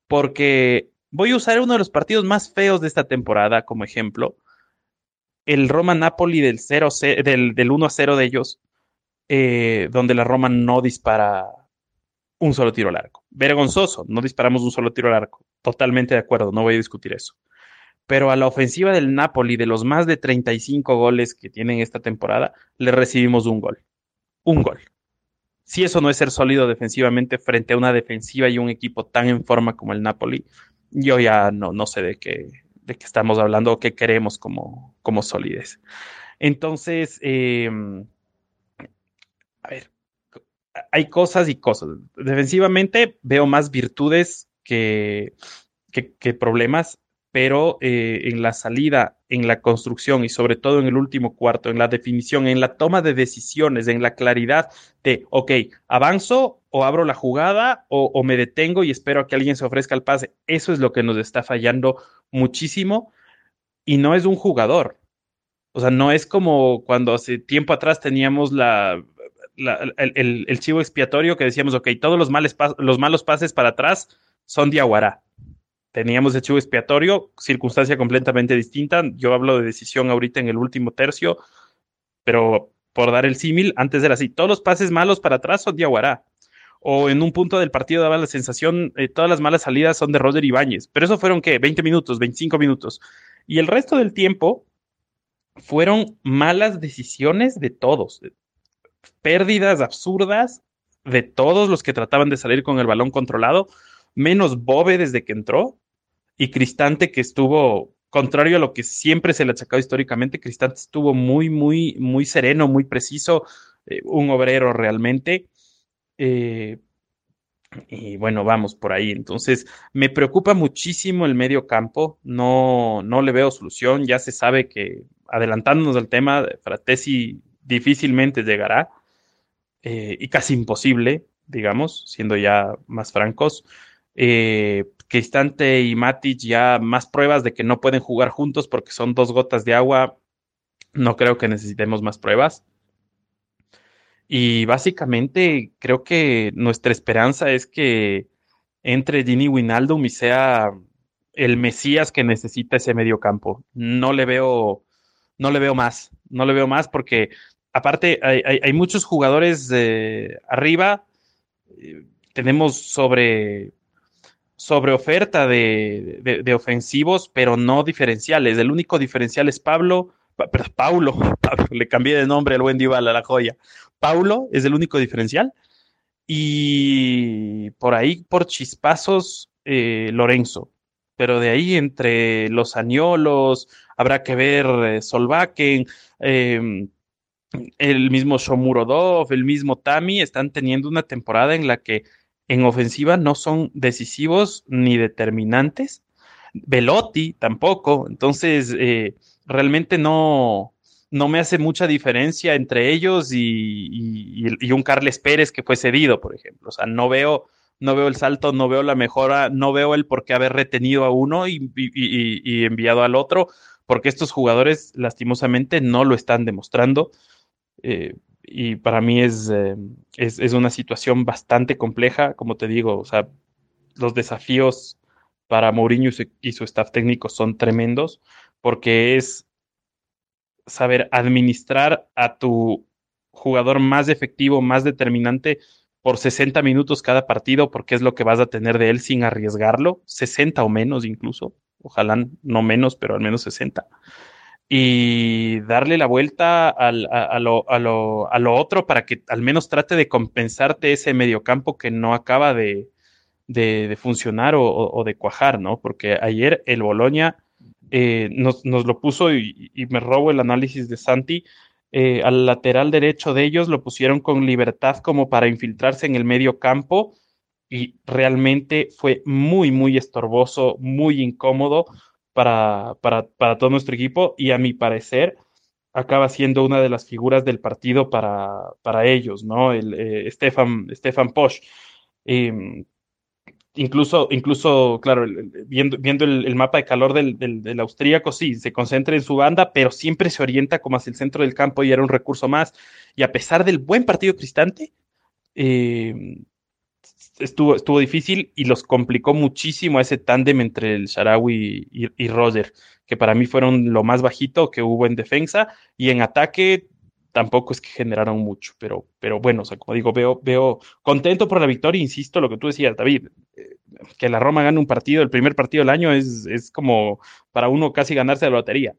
porque voy a usar uno de los partidos más feos de esta temporada como ejemplo. El Roma-Napoli del 1-0 de ellos, donde la Roma no dispara un solo tiro al arco. Vergonzoso, no disparamos un solo tiro al arco. Totalmente de acuerdo, no voy a discutir eso. Pero a la ofensiva del Napoli, de los más de 35 goles que tienen esta temporada, le recibimos un gol. Un gol. Si eso no es ser sólido defensivamente frente a una defensiva y un equipo tan en forma como el Napoli, yo ya no sé de qué estamos hablando o qué queremos como solidez. Entonces, a ver, hay cosas y cosas. Defensivamente veo más virtudes que problemas. pero en la salida, en la construcción y sobre todo en el último cuarto, en la definición, en la toma de decisiones, en la claridad de, ok, avanzo o abro la jugada o me detengo y espero a que alguien se ofrezca el pase. Eso es lo que nos está fallando muchísimo y no es un jugador. O sea, no es como cuando hace tiempo atrás teníamos el chivo expiatorio que decíamos, ok, todos los malos pases para atrás son de Aguará. Teníamos el chivo expiatorio, circunstancia completamente distinta. Yo hablo de decisión ahorita en el último tercio, pero por dar el símil, antes era así. Todos los pases malos para atrás son de Aguará. O en un punto del partido daba la sensación, todas las malas salidas son de Roger Ibáñez. Pero eso fueron, ¿qué? 20 minutos, 25 minutos. Y el resto del tiempo fueron malas decisiones de todos. Pérdidas absurdas de todos los que trataban de salir con el balón controlado, menos Bobe desde que entró, y Cristante, que estuvo, contrario a lo que siempre se le achacaba históricamente, Cristante estuvo muy, muy, muy sereno, muy preciso, un obrero realmente, y bueno, vamos por ahí. Entonces, me preocupa muchísimo el medio campo, no le veo solución. Ya se sabe que, adelantándonos al tema, Fratesi difícilmente llegará, y casi imposible, digamos, siendo ya más francos. Cristante y Matic, ya más pruebas de que no pueden jugar juntos porque son dos gotas de agua. No creo que necesitemos más pruebas. Y básicamente creo que nuestra esperanza es que entre Gini Wijnaldum y sea el Mesías que necesita ese mediocampo. No le veo más porque aparte hay muchos jugadores arriba. Tenemos sobre oferta de ofensivos, pero no diferenciales. El único diferencial es Paulo, le cambié de nombre al buen Dybala, la joya. Paulo es el único diferencial, y por ahí, por chispazos, Lorenzo. Pero de ahí, entre los Zaniolos, habrá que ver Solbakken, el mismo Shomurodov, el mismo Tammy, están teniendo una temporada en la que en ofensiva no son decisivos ni determinantes. Belotti tampoco. Entonces, realmente no me hace mucha diferencia entre ellos y un Carles Pérez que fue cedido, por ejemplo. O sea, no veo el salto, no veo la mejora, no veo el por qué haber retenido a uno y enviado al otro, porque estos jugadores lastimosamente no lo están demostrando. Y para mí es una situación bastante compleja, como te digo. O sea, los desafíos para Mourinho y su staff técnico son tremendos, porque es saber administrar a tu jugador más efectivo, más determinante, por 60 minutos cada partido, porque es lo que vas a tener de él sin arriesgarlo, 60 o menos incluso, ojalá no menos, pero al menos 60, y darle la vuelta a lo otro para que al menos trate de compensarte ese mediocampo que no acaba de funcionar o de cuajar, ¿no? Porque ayer el Bologna nos lo puso, y me robo el análisis de Santi. Al lateral derecho de ellos lo pusieron con libertad como para infiltrarse en el medio campo, y realmente fue muy, muy estorboso, muy incómodo para todo nuestro equipo, y a mi parecer acaba siendo una de las figuras del partido para ellos, ¿no? Stefan Posch. Incluso, claro, viendo el mapa de calor del austríaco, sí, se concentra en su banda, pero siempre se orienta como hacia el centro del campo, y era un recurso más. Y a pesar del buen partido Cristante, estuvo difícil, y los complicó muchísimo ese tándem entre el Charawi y Roger, que para mí fueron lo más bajito que hubo en defensa, y en ataque tampoco es que generaron mucho, pero bueno, o sea, como digo, veo contento por la victoria. Insisto, lo que tú decías, David, que la Roma gane un partido, el primer partido del año, es como para uno casi ganarse la lotería,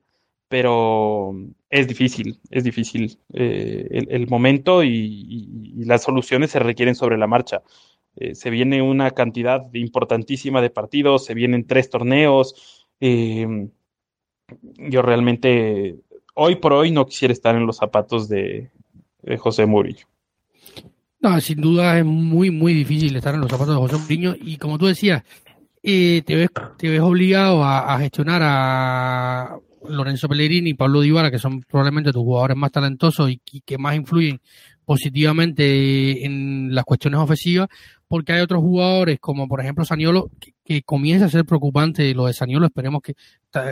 pero es difícil el momento, y las soluciones se requieren sobre la marcha. Se viene una cantidad importantísima de partidos, se vienen 3 torneos, yo realmente hoy por hoy no quisiera estar en los zapatos de José Mourinho. No, sin duda es muy, muy difícil estar en los zapatos de José Mourinho, y como tú decías, y te ves obligado a gestionar a Lorenzo Pellegrini y Paulo Dybala, que son probablemente tus jugadores más talentosos y que más influyen positivamente en las cuestiones ofensivas, porque hay otros jugadores como por ejemplo Zaniolo, que comienza a ser preocupante lo de Zaniolo. Esperemos que,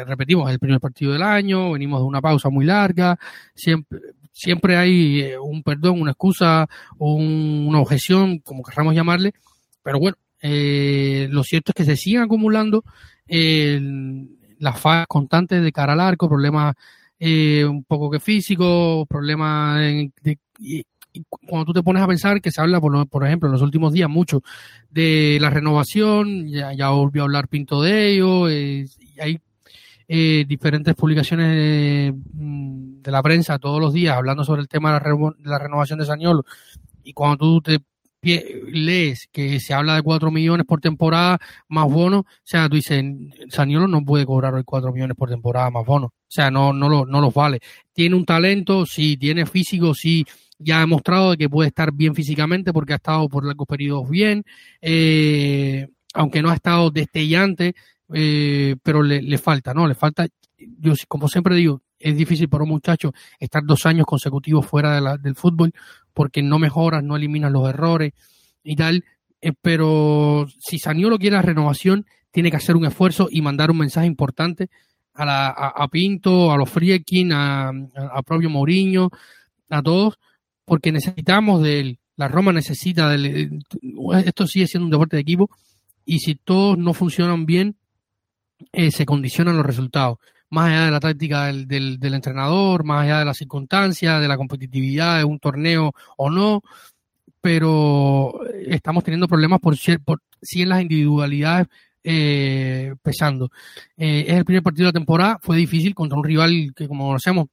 repetimos, es el primer partido del año, venimos de una pausa muy larga, siempre hay un perdón, una excusa, una objeción, como queramos llamarle, pero bueno, lo cierto es que se siguen acumulando las fallas constantes de cara al arco, problemas un poco que físicos, problemas y cuando tú te pones a pensar que se habla, por ejemplo, en los últimos días mucho de la renovación, ya volvió a hablar Pinto de ello, hay diferentes publicaciones de la prensa todos los días hablando sobre el tema de la renovación de Zaniolo, y cuando tú te lees que se habla de 4 millones por temporada más bono, o sea, tú dices, Zaniolo no puede cobrar hoy 4 millones por temporada más bono, o sea, no los vale. Tiene un talento, sí, tiene físico, sí, ya ha demostrado que puede estar bien físicamente porque ha estado por largos periodos bien, aunque no ha estado destellante, pero le falta, ¿no? Le falta, yo como siempre digo, es difícil para un muchacho estar 2 años consecutivos fuera del fútbol porque no mejoras, no eliminas los errores y tal, pero si Zaniolo quiere la renovación, tiene que hacer un esfuerzo y mandar un mensaje importante a Pinto, a los Friedkin, a propio Mourinho, a todos, porque necesitamos de él. La Roma necesita de él. Esto sigue siendo un deporte de equipo y si todos no funcionan bien, se condicionan los resultados. Más allá de la táctica del entrenador, más allá de las circunstancias, de la competitividad de un torneo o no, pero estamos teniendo problemas por las individualidades pesando. Es el primer partido de la temporada, fue difícil contra un rival que, como conocemos,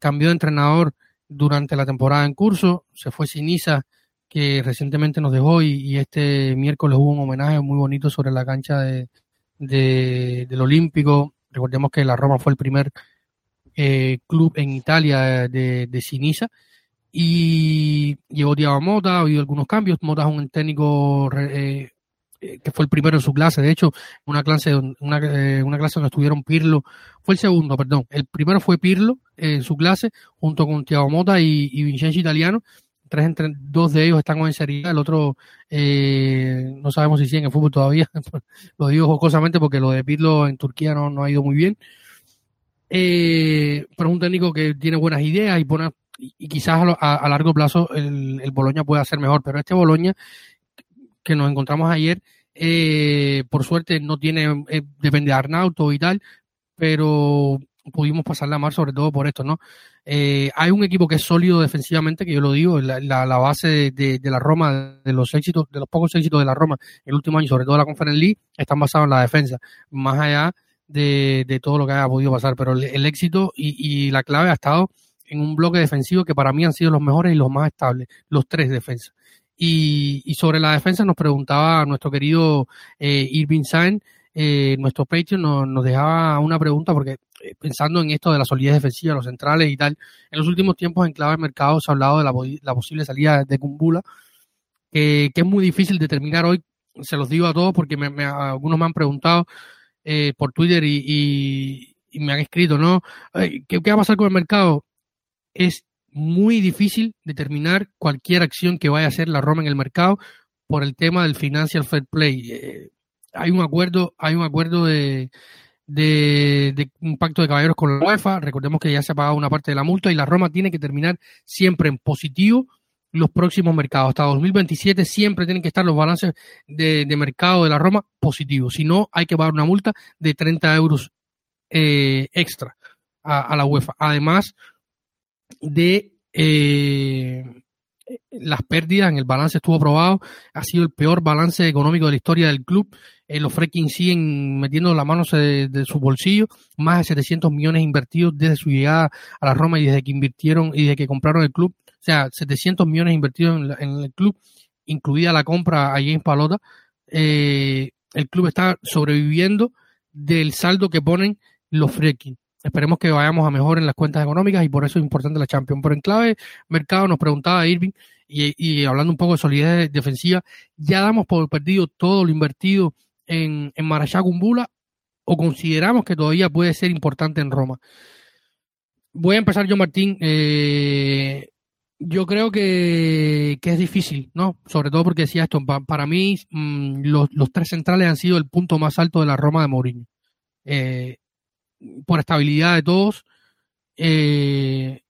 cambió de entrenador durante la temporada en curso, se fue Sinisa, que recientemente nos dejó, y este miércoles hubo un homenaje muy bonito sobre la cancha del Olímpico. Recordemos que la Roma fue el primer club en Italia de Sinisa, y llegó Thiago Motta, ha habido algunos cambios. Motta es un técnico que fue el primero en su clase, de hecho una clase donde estuvieron Pirlo, fue el segundo, perdón, el primero fue Pirlo en su clase junto con Thiago Motta y Vincenzo Italiano. Dos de ellos están en Serie A, el otro no sabemos si sigue en el fútbol todavía, lo digo jocosamente porque lo de Pirlo en Turquía no ha ido muy bien, pero es un técnico que tiene buenas ideas y quizás a largo plazo el Bologna pueda ser mejor, pero este Bologna que nos encontramos ayer, por suerte no tiene, depende de Arnauto y tal, pero pudimos pasarla mal sobre todo por esto, ¿no? Hay un equipo que es sólido defensivamente, que yo lo digo, la base de la Roma, de los éxitos, de los pocos éxitos de la Roma el último año, sobre todo la Conference League, están basados en la defensa, más allá de todo lo que haya podido pasar, pero el éxito y la clave ha estado en un bloque defensivo que para mí han sido los mejores y los más estables, los tres defensas. Y sobre la defensa nos preguntaba nuestro querido Irving Sainz, nuestro Patreon nos dejaba una pregunta, porque pensando en esto de la solidez defensiva, los centrales y tal, en los últimos tiempos en clave de mercado se ha hablado de la posible salida de Kumbulla, que es muy difícil determinar hoy, se los digo a todos porque algunos me han preguntado por Twitter y me han escrito, ¿no? ¿Qué va a pasar con el mercado? Es muy difícil determinar cualquier acción que vaya a hacer la Roma en el mercado por el tema del Financial Fair Play. Hay un acuerdo de un pacto de caballeros con la UEFA, recordemos que ya se ha pagado una parte de la multa y la Roma tiene que terminar siempre en positivo los próximos mercados, hasta 2027 siempre tienen que estar los balances de mercado de la Roma positivos, si no hay que pagar una multa de 30 euros extra a la UEFA, además de las pérdidas en el balance. Estuvo aprobado, ha sido el peor balance económico de la historia del club, los Freaking siguen metiendo las manos de sus bolsillos, más de 700 millones invertidos desde su llegada a la Roma y desde que invirtieron y desde que compraron el club, o sea, 700 millones invertidos en el club, incluida la compra a James Palota. El club está sobreviviendo del saldo que ponen los Freaking. Esperemos que vayamos a mejor en las cuentas económicas y por eso es importante la Champions. Pero en clave mercado nos preguntaba Irving, y hablando un poco de solidez defensiva, ya damos por perdido todo lo invertido en Marachá Kumbulla, o consideramos que todavía puede ser importante en Roma? Voy a empezar yo, Martín. Yo creo que es difícil, ¿no? Sobre todo porque decía esto, para mí los tres centrales han sido el punto más alto de la Roma de Mourinho. Por estabilidad de todos y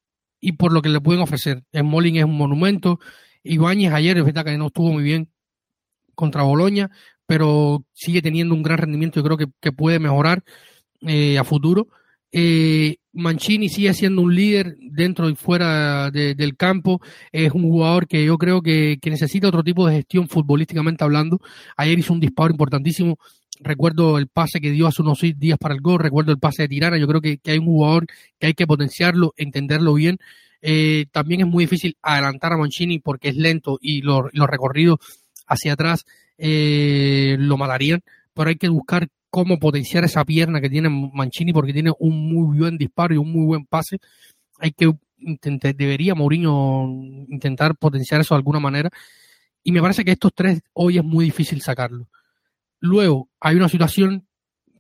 por lo que le pueden ofrecer. Smalling es un monumento. Ibáñez ayer, es verdad que no estuvo muy bien contra Bologna, pero sigue teniendo un gran rendimiento y creo que puede mejorar a futuro. Mancini sigue siendo un líder dentro y fuera del campo. Es un jugador que yo creo que necesita otro tipo de gestión futbolísticamente hablando. Ayer hizo un disparo importantísimo. Recuerdo el pase que dio hace unos 6 días para el gol. Recuerdo el pase de Tirana. Yo creo que hay un jugador que hay que potenciarlo, entenderlo bien. También es muy difícil adelantar a Mancini porque es lento y los recorridos hacia atrás lo matarían. Pero hay que buscar cómo potenciar esa pierna que tiene Mancini, porque tiene un muy buen disparo y un muy buen pase. Debería Mourinho intentar potenciar eso de alguna manera, y me parece que estos tres hoy es muy difícil sacarlo. Luego hay una situación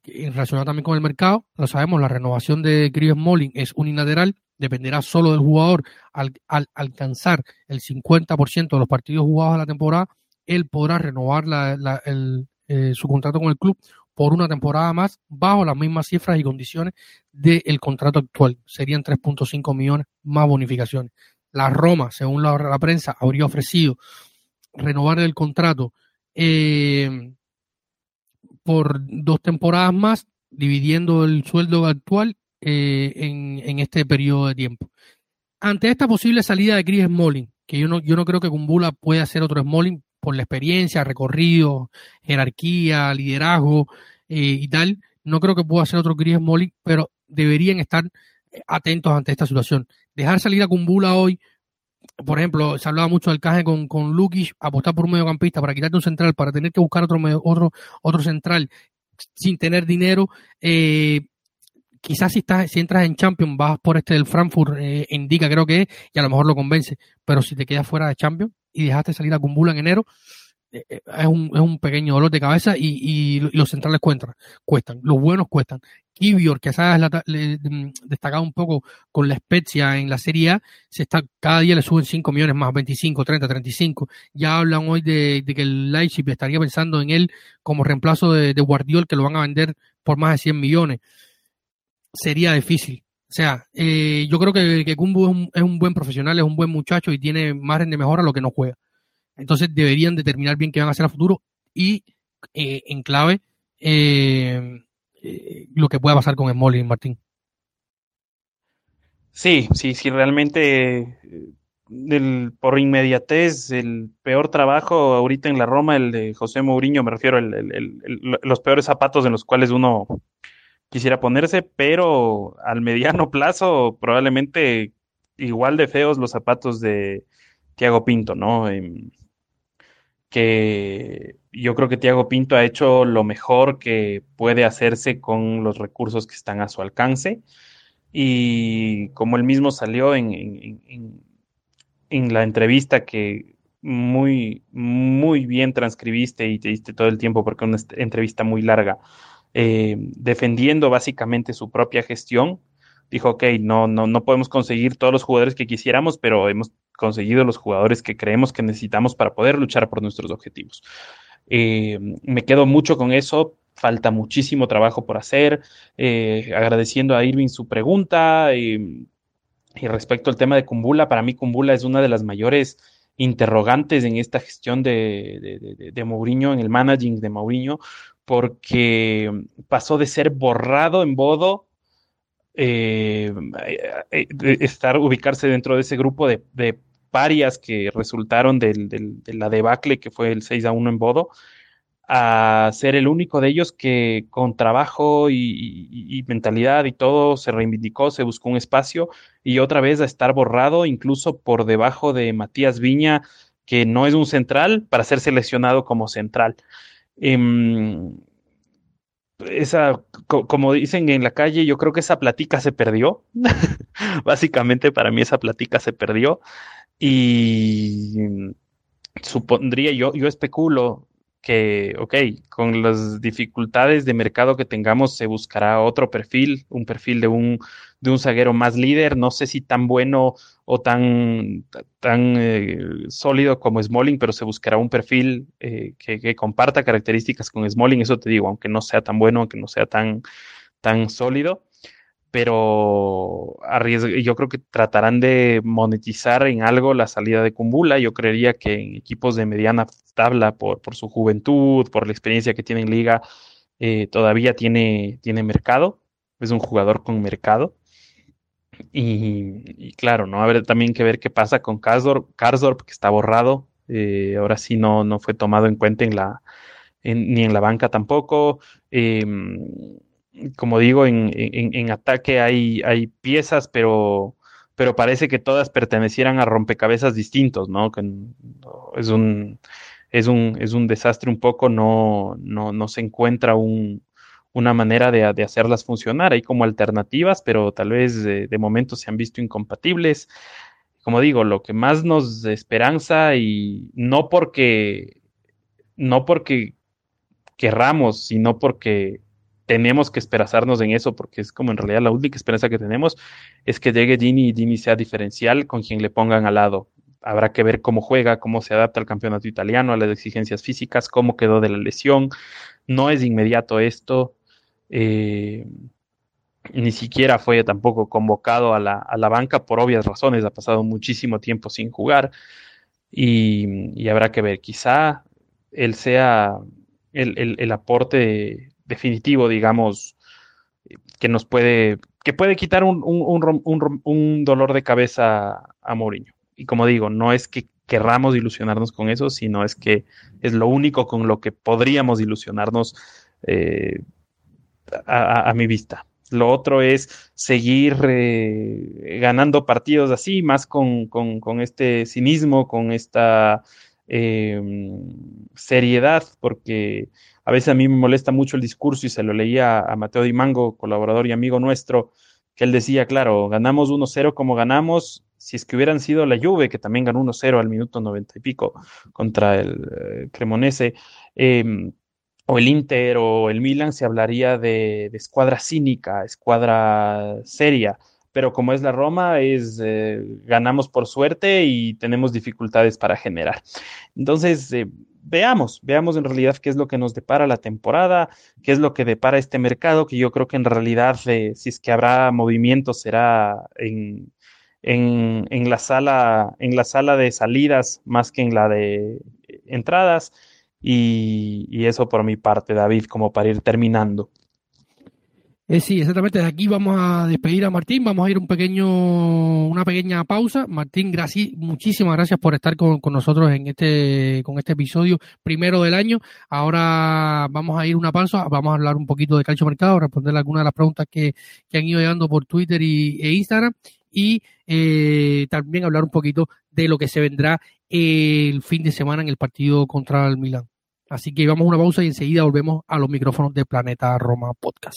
relacionada también con el mercado, lo sabemos, la renovación de Chris Smalling es unilateral, dependerá solo del jugador. Al alcanzar el 50% de los partidos jugados a la temporada, él podrá renovar su contrato con el club por una temporada más, bajo las mismas cifras y condiciones del contrato actual. Serían 3.5 millones más bonificaciones. La Roma, según la prensa, habría ofrecido renovar el contrato por 2 temporadas más, dividiendo el sueldo actual en este periodo de tiempo. Ante esta posible salida de Chris Smalling, que yo no creo que Kumbulla pueda hacer otro Smalling, por la experiencia, recorrido, jerarquía, liderazgo y tal, no creo que pueda hacer otro Chris Smalling, pero deberían estar atentos ante esta situación. Dejar salir a Kumbulla hoy, por ejemplo, se hablaba mucho del caje con Lukic, apostar por un mediocampista para quitarte un central, para tener que buscar otro central sin tener dinero. Quizás si entras en Champions, vas por del Frankfurt, indica creo que es, y a lo mejor lo convence, pero si te quedas fuera de Champions y dejaste salir a Kumbulla en enero, es un pequeño dolor de cabeza, y los centrales cuestan, los buenos cuestan. Kivior, que sabes, destacado un poco con la Spezia en la Serie A, cada día le suben 5 millones más, 25, 30, 35. Ya hablan hoy de que el Leipzig estaría pensando en él como reemplazo de Guardiol, que lo van a vender por más de 100 millones. Sería difícil. O sea, yo creo que Kumbu es un buen profesional, es un buen muchacho y tiene margen de mejora lo que no juega. Entonces deberían determinar bien qué van a hacer a futuro y en clave lo que pueda pasar con Smalling, Martín. Sí, realmente por inmediatez, el peor trabajo ahorita en la Roma, el de José Mourinho, me refiero, los peores zapatos en los cuales uno quisiera ponerse, pero al mediano plazo probablemente igual de feos los zapatos de Thiago Pinto, ¿no? Que yo creo que Thiago Pinto ha hecho lo mejor que puede hacerse con los recursos que están a su alcance, y como él mismo salió en la entrevista que muy, muy bien transcribiste y te diste todo el tiempo porque es una entrevista muy larga, defendiendo básicamente su propia gestión, dijo: ok, no podemos conseguir todos los jugadores que quisiéramos, pero hemos conseguido los jugadores que creemos que necesitamos para poder luchar por nuestros objetivos. Me quedo mucho con eso, falta muchísimo trabajo por hacer, agradeciendo a Irving su pregunta, y respecto al tema de Kumbulla, para mí Kumbulla es una de las mayores interrogantes en esta gestión de Mourinho, en el managing de Mourinho, porque pasó de ser borrado en Bodo, ubicarse dentro de ese grupo de parias que resultaron de la debacle que fue el 6-1 en Bodo, a ser el único de ellos que con trabajo y mentalidad y todo se reivindicó, se buscó un espacio, y otra vez a estar borrado, incluso por debajo de Matías Viña, que no es un central, para ser seleccionado como central. Como dicen en la calle, yo creo que esa plática se perdió. Básicamente para mí esa plática se perdió, y supondría, yo especulo que, ok, con las dificultades de mercado que tengamos se buscará otro perfil, un perfil de un zaguero más líder, no sé si tan bueno o tan sólido como Smalling, pero se buscará un perfil que comparta características con Smalling, eso te digo, aunque no sea tan bueno, aunque no sea tan sólido, pero yo creo que tratarán de monetizar en algo la salida de Kumbulla. Yo creería que en equipos de mediana tabla, por su juventud, por la experiencia que tiene en Liga, todavía tiene mercado, es un jugador con mercado, y claro, ¿no? Habrá también que ver qué pasa con Karsdorp, que está borrado, ahora sí no fue tomado en cuenta ni en la banca tampoco, como digo, en ataque hay piezas, pero parece que todas pertenecieran a rompecabezas distintos, ¿no? Que es un desastre un poco, no se encuentra una manera de hacerlas funcionar. Hay como alternativas, pero tal vez de momento se han visto incompatibles. Como digo, lo que más nos esperanza, y no porque querramos, sino porque tenemos que esperanzarnos en eso, porque es como en realidad la única esperanza que tenemos, es que llegue Gini y Gini sea diferencial con quien le pongan al lado. Habrá que ver cómo juega, cómo se adapta al campeonato italiano, a las exigencias físicas, cómo quedó de la lesión. No es inmediato esto, ni siquiera fue tampoco convocado a la banca por obvias razones, ha pasado muchísimo tiempo sin jugar, y habrá que ver, quizá él sea el aporte definitivo, digamos, que puede quitar un dolor de cabeza a Mourinho. Y como digo, no es que querramos ilusionarnos con eso, sino es que es lo único con lo que podríamos ilusionarnos a mi vista. Lo otro es seguir ganando partidos así, más con este cinismo, con esta seriedad, porque a veces a mí me molesta mucho el discurso, y se lo leía a Mateo Di Mango, colaborador y amigo nuestro, que él decía, claro, ganamos 1-0 como ganamos, si es que hubieran sido la Juve, que también ganó 1-0 al minuto 90 y pico contra el Cremonese, o el Inter o el Milan, se hablaría de escuadra cínica, escuadra seria, pero como es la Roma, ganamos por suerte y tenemos dificultades para generar. Entonces, Veamos en realidad qué es lo que nos depara la temporada, qué es lo que depara este mercado, que yo creo que en realidad, si es que habrá movimiento, será en la sala de salidas más que en la de entradas, y eso por mi parte, David, como para ir terminando. Sí, exactamente, desde aquí vamos a despedir a Martín, vamos a ir una pequeña pausa. Martín, muchísimas gracias por estar con nosotros con este episodio primero del año. Ahora vamos a ir una pausa, vamos a hablar un poquito de Calcio Mercado, responder algunas de las preguntas que han ido llegando por Twitter e Instagram, y también hablar un poquito de lo que se vendrá el fin de semana en el partido contra el Milan. Así que vamos a una pausa y enseguida volvemos a los micrófonos de Planeta Roma Podcast.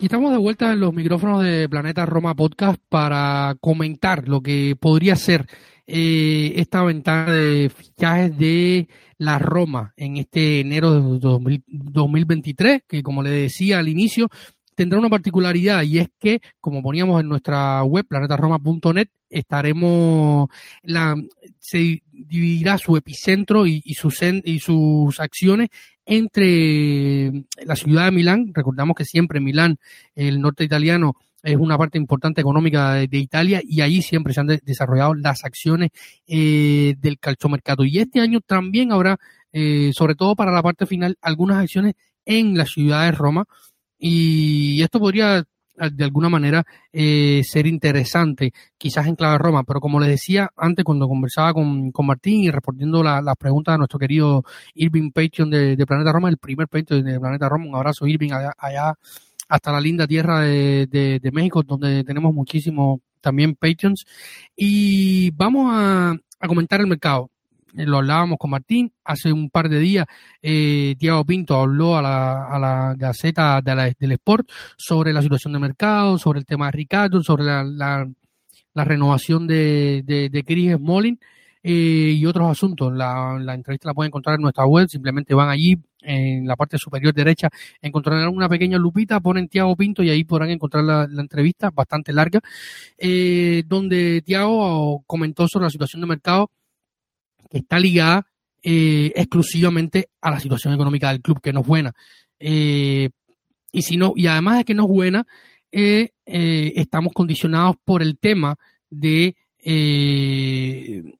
Y estamos de vuelta en los micrófonos de Planeta Roma Podcast para comentar lo que podría ser esta ventana de fichajes de la Roma en este enero de 2023, que, como le decía al inicio, tendrá una particularidad, y es que, como poníamos en nuestra web, planetaroma.net, se dividirá su epicentro y sus acciones entre la ciudad de Milán. Recordamos que siempre Milán, el norte italiano, es una parte importante económica de Italia, y allí siempre se han desarrollado las acciones del calciomercato. Y este año también habrá, sobre todo para la parte final, algunas acciones en la ciudad de Roma, y esto podría de alguna manera ser interesante, quizás en clave Roma. Pero como les decía antes cuando conversaba con Martín y respondiendo las preguntas de nuestro querido Irving, Patreon de Planeta Roma, el primer Patreon de Planeta Roma, un abrazo Irving, allá hasta la linda tierra de México, donde tenemos muchísimos también Patreons. Y vamos a comentar el mercado. Lo hablábamos con Martín hace un par de días. Thiago Pinto habló a la Gaceta del Sport sobre la situación de mercado, sobre el tema de Ricardo, sobre la renovación de Chris Smalling y otros asuntos. La entrevista la pueden encontrar en nuestra web, simplemente van allí en la parte superior derecha, encontrarán una pequeña lupita, ponen Thiago Pinto y ahí podrán encontrar la entrevista bastante larga, donde Thiago comentó sobre la situación de mercado, que está ligada exclusivamente a la situación económica del club, que no es buena. Y además de que no es buena, estamos condicionados por el tema de el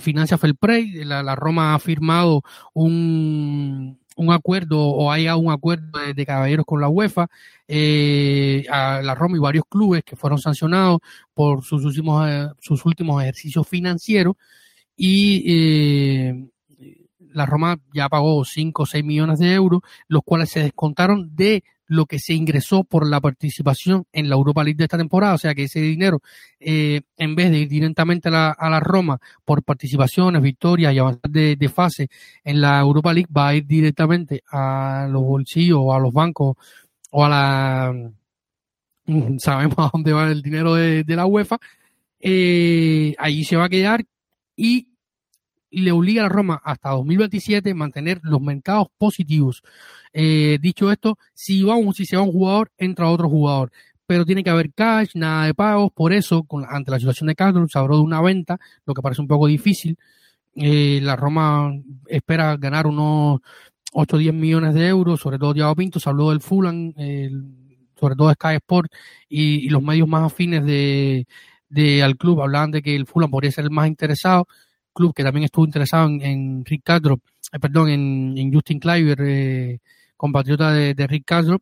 Financial Fair Play. La Roma ha firmado un acuerdo, o haya un acuerdo de caballeros con la UEFA, a la Roma y varios clubes que fueron sancionados por sus últimos ejercicios financieros. Y la Roma ya pagó 5 o 6 millones de euros, los cuales se descontaron de lo que se ingresó por la participación en la Europa League de esta temporada. O sea que ese dinero, en vez de ir directamente a la Roma por participaciones, victorias y avanzar de fase en la Europa League, va a ir directamente a los bolsillos o a los bancos o sabemos a dónde va el dinero de la UEFA. Allí se va a quedar y le obliga a la Roma hasta 2027 mantener los mercados positivos. Dicho esto, si se va un jugador, entra otro jugador, pero tiene que haber cash, nada de pagos. Por eso, ante la situación de Karsdorp, se habló de una venta, lo que parece un poco difícil. La Roma espera ganar unos 8 o 10 millones de euros, sobre todo Thiago Pinto. Se habló del Fulham, sobre todo Sky Sport y los medios más afines al club. Hablaban de que el Fulham podría ser el más interesado, club que también estuvo interesado en Rick Karsdorp, en Justin Kluivert, compatriota de Rick Karsdorp,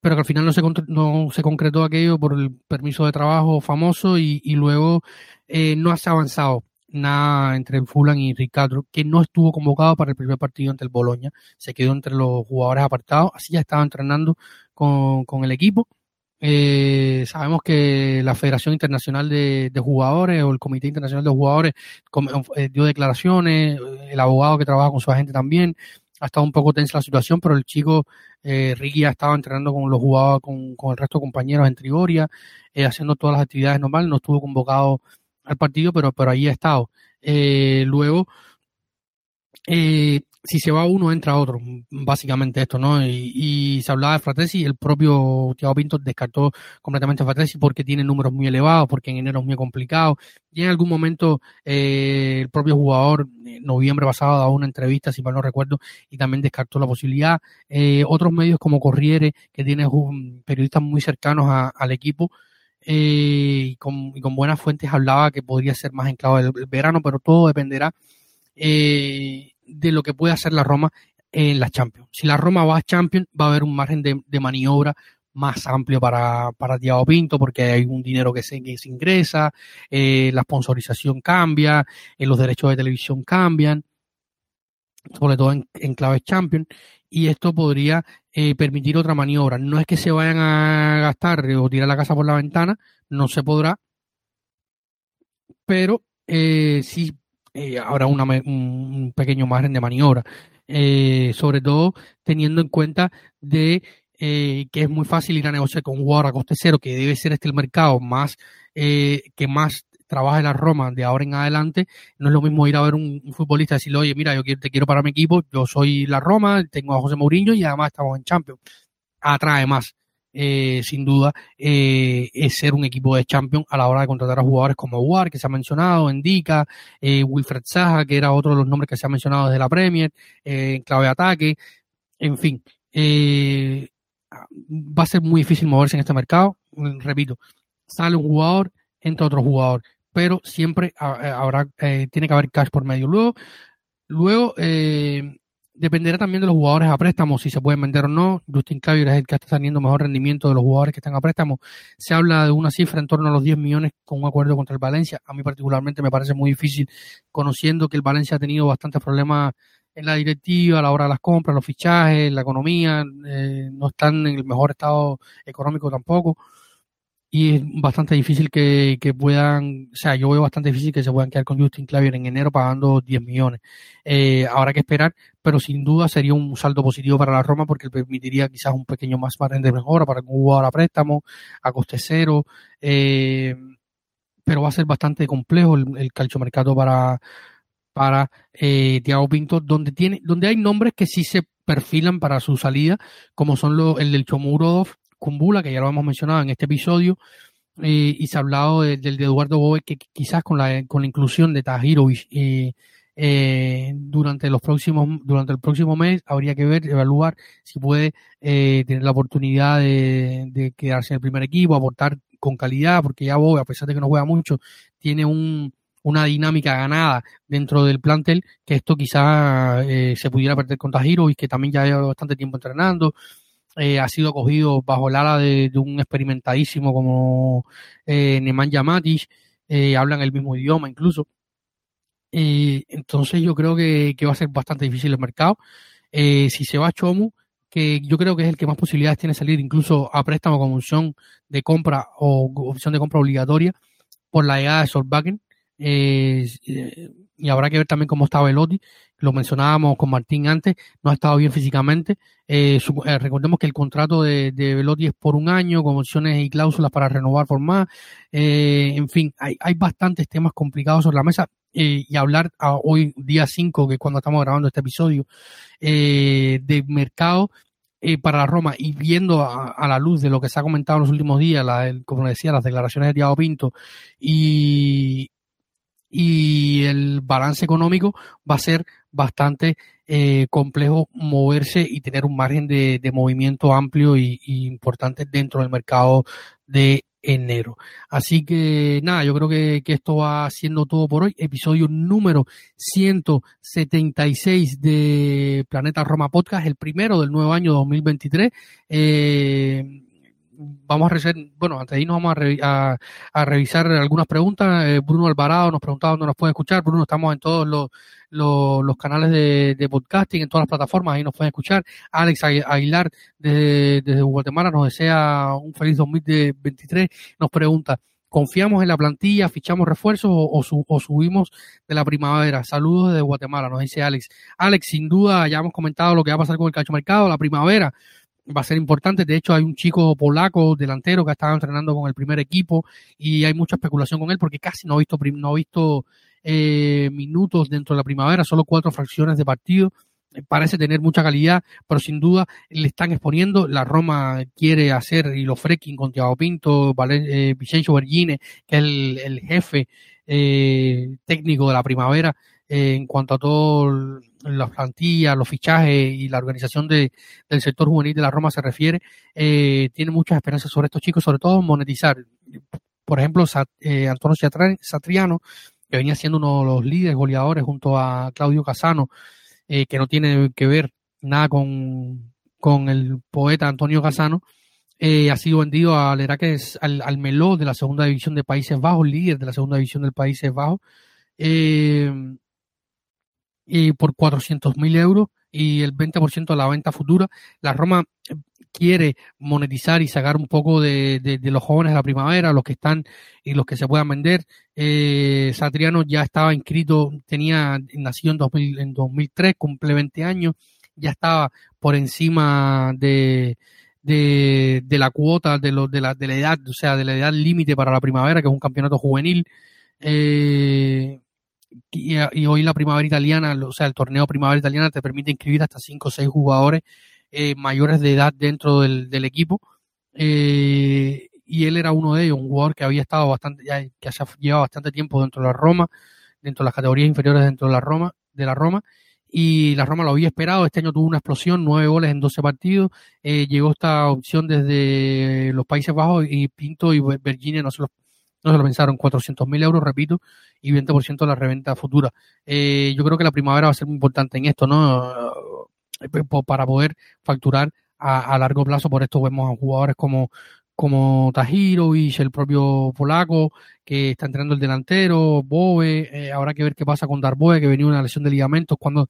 pero que al final no se concretó aquello por el permiso de trabajo famoso y luego no se ha avanzado nada entre el Fulham y Rick Karsdorp, que no estuvo convocado para el primer partido ante el Bologna, se quedó entre los jugadores apartados, así ya estaba entrenando con el equipo. Sabemos que la Federación Internacional de Jugadores o el Comité Internacional de Jugadores dio declaraciones, el abogado que trabaja con su agente también. Ha estado un poco tensa la situación, pero el chico Ricky ha estado entrenando con los jugadores, con el resto de compañeros en Trigoria, haciendo todas las actividades normales. No estuvo convocado al partido, pero ahí ha estado. Luego, si se va uno, entra otro, básicamente esto, ¿no? Y se hablaba de Fratesi, el propio Thiago Pinto descartó completamente a Fratesi porque tiene números muy elevados, porque en enero es muy complicado. Y en algún momento el propio jugador, en noviembre pasado, daba una entrevista, si mal no recuerdo, y también descartó la posibilidad. Otros medios como Corriere, que tiene periodistas muy cercanos al equipo, y con buenas fuentes, hablaba que podría ser más en clave del verano, pero todo dependerá de lo que puede hacer la Roma en la Champions. Si la Roma va a Champions, va a haber un margen de maniobra más amplio para Thiago Pinto, porque hay un dinero que se ingresa, la sponsorización cambia, los derechos de televisión cambian, sobre todo en clave Champions, y esto podría permitir otra maniobra. No es que se vayan a gastar o tirar la casa por la ventana, no se podrá, pero sí habrá un pequeño margen de maniobra, sobre todo teniendo en cuenta que es muy fácil ir a negociar con un jugador a coste cero, que debe ser el mercado más que más trabaje la Roma de ahora en adelante. No es lo mismo ir a ver un futbolista y decirle, oye, mira, yo te quiero para mi equipo, yo soy la Roma, tengo a José Mourinho y además estamos en Champions. Atrae más, sin duda, es ser un equipo de Champions a la hora de contratar a jugadores como War, que se ha mencionado, Endika, Wilfred Zaha, que era otro de los nombres que se ha mencionado desde la Premier, en clave de ataque. En fin, va a ser muy difícil moverse en este mercado. Repito, sale un jugador, entra otro jugador, pero siempre habrá, tiene que haber cash por medio. Luego Dependerá también de los jugadores a préstamo, si se pueden vender o no. Justin Cavier es el que está teniendo mejor rendimiento de los jugadores que están a préstamo. Se habla de una cifra en torno a los 10 millones con un acuerdo contra el Valencia. A mí particularmente me parece muy difícil, conociendo que el Valencia ha tenido bastantes problemas en la directiva, a la hora de las compras, los fichajes, la economía. No están en el mejor estado económico tampoco. Y es bastante difícil que puedan, o sea, yo veo bastante difícil que se puedan quedar con Justin Clavier en enero pagando 10 millones. Habrá que esperar, pero sin duda sería un saldo positivo para la Roma porque permitiría quizás un pequeño más margen de mejora para algún jugador a préstamo, a coste cero. Pero va a ser bastante complejo el calciomercato para Thiago Pinto, donde hay nombres que sí se perfilan para su salida, como son el del Shomurodov, Kumbulla, que ya lo hemos mencionado en este episodio, y se ha hablado de Eduardo Boe, que quizás con la inclusión de Tahirović durante el próximo mes habría que evaluar si puede tener la oportunidad de quedarse en el primer equipo, aportar con calidad, porque ya Boe, a pesar de que no juega mucho, tiene una dinámica ganada dentro del plantel, que esto quizás se pudiera perder con Tahirović, que también ya lleva bastante tiempo entrenando. Ha sido acogido bajo el ala de un experimentadísimo como Nemanja Matic, hablan el mismo idioma incluso. Entonces yo creo que va a ser bastante difícil el mercado. Si se va Chomu, que yo creo que es el que más posibilidades tiene de salir incluso a préstamo con opción de compra o opción de compra obligatoria por la llegada de Solbakken. Y habrá que ver también cómo está Belotti, lo mencionábamos con Martín antes, no ha estado bien físicamente. Recordemos que el contrato de Belotti es por un año, con opciones y cláusulas para renovar por más. En fin, hay bastantes temas complicados sobre la mesa, y hablar hoy día 5, que es cuando estamos grabando este episodio, de mercado para la Roma, y viendo a la luz de lo que se ha comentado en los últimos días, como decía, las declaraciones de Thiago Pinto y el balance económico, va a ser bastante complejo moverse y tener un margen de movimiento amplio y importante dentro del mercado de enero. Así que nada, yo creo que esto va siendo todo por hoy. Episodio número 176 de Planeta Roma Podcast, el primero del nuevo año 2023. Vamos a revisar, bueno, antes de irnos vamos a revisar algunas preguntas. Bruno Alvarado nos preguntaba dónde nos puede escuchar. Bruno, estamos en todos los canales de podcasting, en todas las plataformas, ahí nos pueden escuchar. Alex Aguilar desde Guatemala nos desea un feliz 2023. Nos pregunta: ¿confiamos en la plantilla, fichamos refuerzos o subimos de la primavera? Saludos desde Guatemala, nos dice Alex. Alex, sin duda, ya hemos comentado lo que va a pasar con el calciomercado, la primavera va a ser importante. De hecho, hay un chico polaco delantero que ha estado entrenando con el primer equipo y hay mucha especulación con él porque casi no ha visto minutos dentro de la primavera, solo 4 fracciones de partido. Parece tener mucha calidad, pero sin duda le están exponiendo. La Roma quiere hacer y los frecking con Thiago Pinto, Vincenzo Vergine, que es el jefe técnico de la primavera, en cuanto a todo las plantillas, los fichajes y la organización del sector juvenil de la Roma se refiere. Tiene muchas esperanzas sobre estos chicos, sobre todo monetizar. Por ejemplo, Antonio Satriano, que venía siendo uno de los líderes goleadores junto a Claudio Casano, que no tiene que ver nada con el poeta Antonio Casano, ha sido vendido al Melo de la segunda división de Países Bajos, líder de la segunda división del Países Bajos, por 400.000 euros, y el 20% de la venta futura. La Roma quiere monetizar y sacar un poco de los jóvenes de la primavera, los que están y los que se puedan vender. Satriano ya estaba inscrito, nació en 2003, cumple 20 años, ya estaba por encima de la cuota de la edad, o sea, de la edad límite para la primavera, que es un campeonato juvenil. Y hoy la primavera italiana, o sea, el torneo primavera italiana te permite inscribir hasta 5 o 6 jugadores mayores de edad dentro del equipo, y él era uno de ellos, un jugador que había estado bastante, que haya llevado bastante tiempo dentro de la Roma, dentro de las categorías inferiores dentro de la Roma, y la Roma lo había esperado. Este año tuvo una explosión, 9 goles en 12 partidos, llegó esta opción desde los Países Bajos, y Pinto y Virginia no se lo pensaron. 400.000 euros, repito, y 20% de la reventa futura. Yo creo que la primavera va a ser muy importante en esto, ¿no? para poder facturar a largo plazo. Por esto vemos a jugadores como Tahirović, el propio polaco, que está entrenando el delantero, Boe, habrá que ver qué pasa con Darboe, que venía una lesión de ligamentos, cuando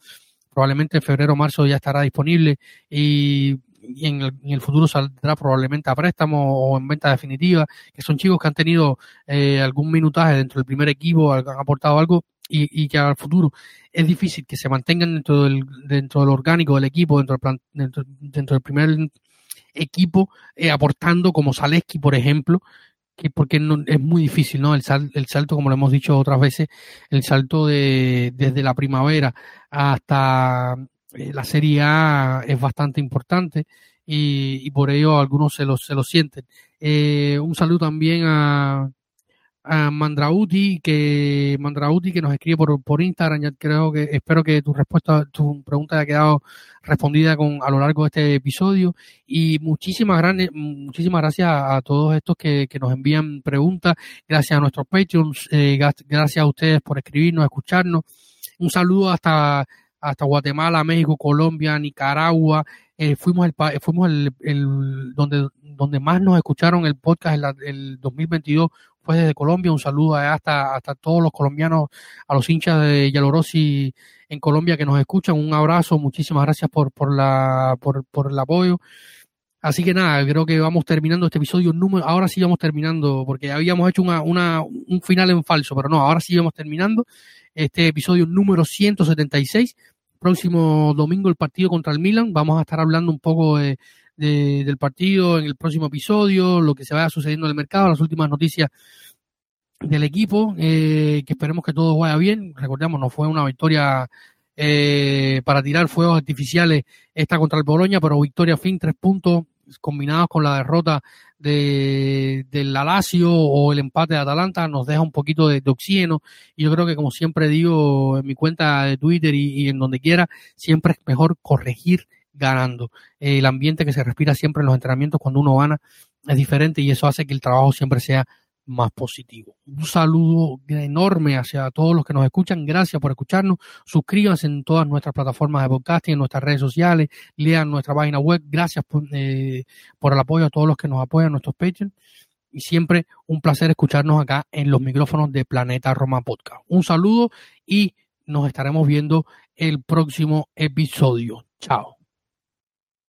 probablemente en febrero o marzo ya estará disponible y en el futuro saldrá probablemente a préstamo o en venta definitiva, que son chicos que han tenido algún minutaje dentro del primer equipo, han aportado algo y que al futuro es difícil que se mantengan dentro del orgánico del equipo, dentro del primer equipo, aportando como Zalewski, por ejemplo, que porque no, es muy difícil, ¿no? El salto, como lo hemos dicho otras veces, el salto desde la primavera hasta la Serie A es bastante importante y por ello algunos se lo sienten. Un saludo también a Mandrauti que nos escribe por Instagram. Espero que tu pregunta haya quedado respondida a lo largo de este episodio, y muchísimas gracias a todos estos que nos envían preguntas, gracias a nuestros Patreons, gracias a ustedes por escribirnos, escucharnos. Un saludo hasta Guatemala, México, Colombia, Nicaragua. Fuimos el donde más nos escucharon el podcast el 2022 fue desde Colombia. Un saludo hasta todos los colombianos, a los hinchas de Yalorossi en Colombia que nos escuchan. Un abrazo, muchísimas gracias por el apoyo. Así que nada, creo que vamos terminando este episodio número. Ahora sí vamos terminando, porque habíamos hecho un final en falso, pero no, ahora sí vamos terminando este episodio número 176. Próximo domingo el partido contra el Milan. Vamos a estar hablando un poco del partido en el próximo episodio, lo que se vaya sucediendo en el mercado, las últimas noticias del equipo, que esperemos que todo vaya bien. Recordemos, no fue una victoria para tirar fuegos artificiales esta contra el Bologna, pero victoria fin, 3 puntos combinados con la derrota del Lazio o el empate de Atalanta nos deja un poquito de oxígeno, y yo creo que, como siempre digo en mi cuenta de Twitter y en donde quiera, siempre es mejor corregir ganando. El ambiente que se respira siempre en los entrenamientos cuando uno gana es diferente, y eso hace que el trabajo siempre sea más positivo. Un saludo enorme hacia todos los que nos escuchan. Gracias por escucharnos. Suscríbanse en todas nuestras plataformas de podcasting, en nuestras redes sociales, lean nuestra página web. Gracias por el apoyo a todos los que nos apoyan, nuestros Patreons. Y siempre un placer escucharnos acá en los micrófonos de Planeta Roma Podcast. Un saludo y nos estaremos viendo el próximo episodio. Chao.